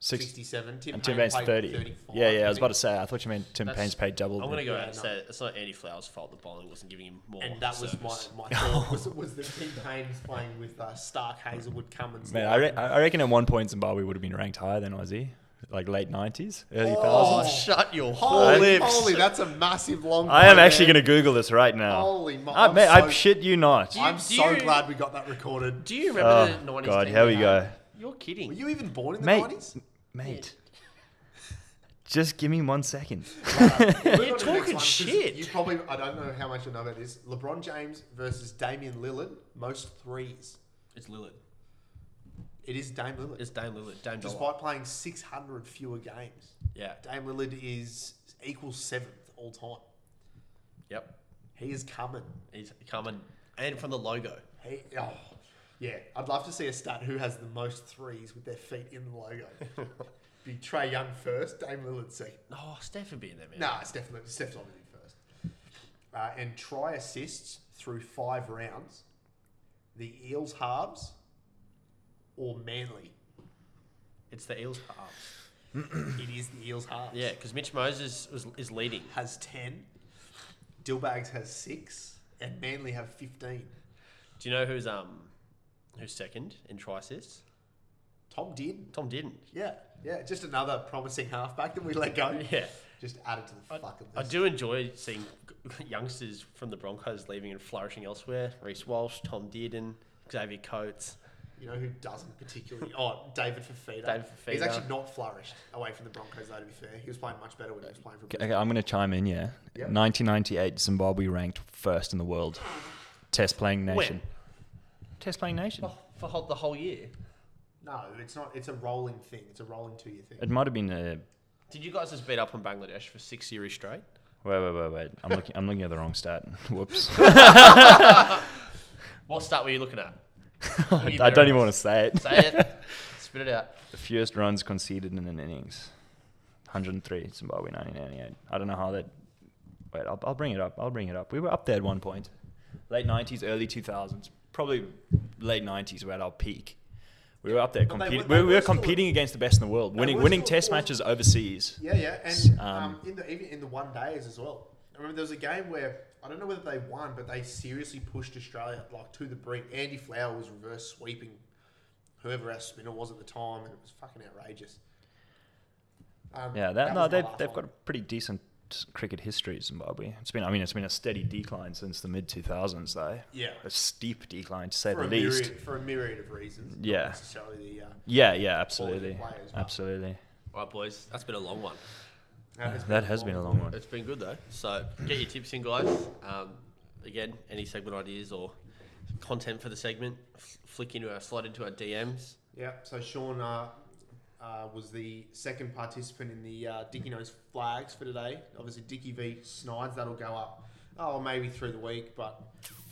Six, sixty-seven. Tim, and Tim Payne's played thirty. thirty-five. Yeah, yeah. I was about to say, I thought you meant Tim That's, Payne's paid double. I'm going to go yeah, out and no. say it's not Andy Flower's fault. The bowling wasn't giving him more. And that service. was my, my thought. Was, was that Tim Payne's playing with uh, Stark, Hazelwood, Cummins. Man, I, re- I reckon at one point Zimbabwe would have been ranked higher than Aussie. Like late nineties, early oh, thousands. Shut your holy lips. Holy, that's a massive long I am there. actually going to Google this right now. Holy my. I, man, so, I shit you not. You, I'm so you, glad we got that recorded. Do you remember oh, the nineties? God, here we go. You're kidding. Were you even born in the mate, nineties? Mate. Just give me one second. Uh, You're talking shit. You probably, I don't know how much you know about this. LeBron James versus Damian Lillard. Most threes. It's Lillard. It is Dame Lillard. It's Dame Lillard. Dame Despite Dollar. playing six hundred fewer games. Yeah. Dame Lillard is equals seventh all time. Yep. He is coming. He's coming. And from the logo. He, oh. Yeah, I'd love to see a stat who has the most threes with their feet in the logo. Be Trae Young first, Dame Lillard second. Oh, Steph would be in there, man. Nah, Steph, Steph's not going to be first. Uh, and try assists through five rounds. The Eels halves or Manly? It's the Eels halves. It is the Eels halves. Yeah, because Mitch Moses was, is leading. Has ten. Dillbags has six. And Manly have fifteen. Do you know who's... um? Who's second in try assists? Tom Dearden. Tom Dearden. Yeah, yeah. Just another promising halfback that we let go. Yeah. Just added to the I, fucking list. I do enjoy seeing youngsters from the Broncos leaving and flourishing elsewhere. Reece Walsh, Tom Dearden, Xavier Coates. You know who doesn't particularly? Oh, David Fafita. David Fafita. He's actually not flourished away from the Broncos, though, to be fair. He was playing much better when he was playing for Brisbane. Okay, I'm going to chime in, yeah. Yep. nineteen ninety-eight, Zimbabwe ranked first in the world. Test-playing nation. When? Test-playing nation. Oh, for the whole year? No, it's not. It's a rolling thing. It's a rolling two-year thing. It might have been a... Did you guys just beat up on Bangladesh for six years straight? Wait, wait, wait, wait. I'm looking, I'm looking at the wrong stat. Whoops. What stat were you looking at? I don't even want to say it. Say it. Spit it out. The fewest runs conceded in an innings. one hundred three, Zimbabwe nineteen ninety-eight. I don't know how that... Wait, I'll, I'll bring it up. I'll bring it up. We were up there at one point. Late nineties, early two thousands. Probably late nineties, we're at our peak. We were up there competing. We were, were competing still, against the best in the world, winning winning still, test matches overseas. Yeah, yeah. And um, um, in the even in the one days as well. I remember there was a game where... I don't know whether they won, but they seriously pushed Australia like to the brink. Andy Flower was reverse sweeping whoever our spinner was at the time, and it was fucking outrageous. Um, yeah, that, that no, they've they've got a pretty decent cricket history, Zimbabwe. It's been, I mean, it's been a steady decline since the mid two thousands, though. Yeah, a steep decline to say for the least. Myriad, for a myriad of reasons. Yeah. Not necessarily the, uh, yeah, yeah, absolutely, players, absolutely. All right, boys, that's been a long one. That has, that been, has a been a long one. It's been good, though. So get your tips in, guys. Um, again, any segment ideas or content for the segment, f- flick into our, slide into our D Ms. Yeah, so Sean uh, uh, was the second participant in the uh, Dicky Knows Flags for today. Obviously, Dicky v Snides, that'll go up, oh, maybe through the week, but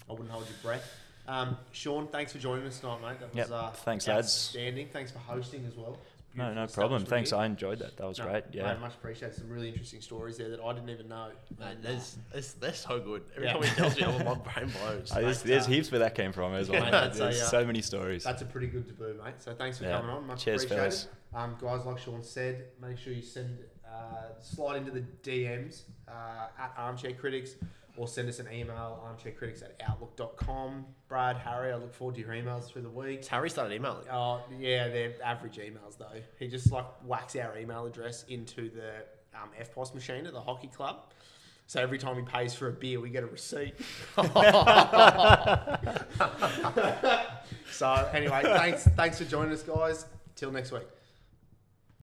I wouldn't hold your breath. Um, Sean, thanks for joining us tonight, mate. That was yep. uh, thanks, outstanding. Lads. Thanks for hosting as well. No, no problem. Thanks. I enjoyed that. That was no, great. Yeah, mate, much appreciated. Some really interesting stories there that I didn't even know. Mate, there's, it's, they're so good. Every yeah. time he tells me, oh, my brain blows. Oh, there's, there's heaps where that came from as well. Yeah, there's a, uh, so many stories. That's a pretty good debut, mate. So thanks for yeah. coming on. Much Cheers, appreciated. Um, guys, like Sean said, make sure you send uh, slide into the D Ms uh, at Armchair Critics, or send us an email, armchaircritics at outlook dot com. Brad, Harry, I look forward to your emails through the week. Has Harry started emailing? Oh, yeah, they're average emails, though. He just, like, whacks our email address into the um, F P O S machine at the hockey club. So every time he pays for a beer, we get a receipt. So, anyway, thanks, thanks for joining us, guys. Till next week.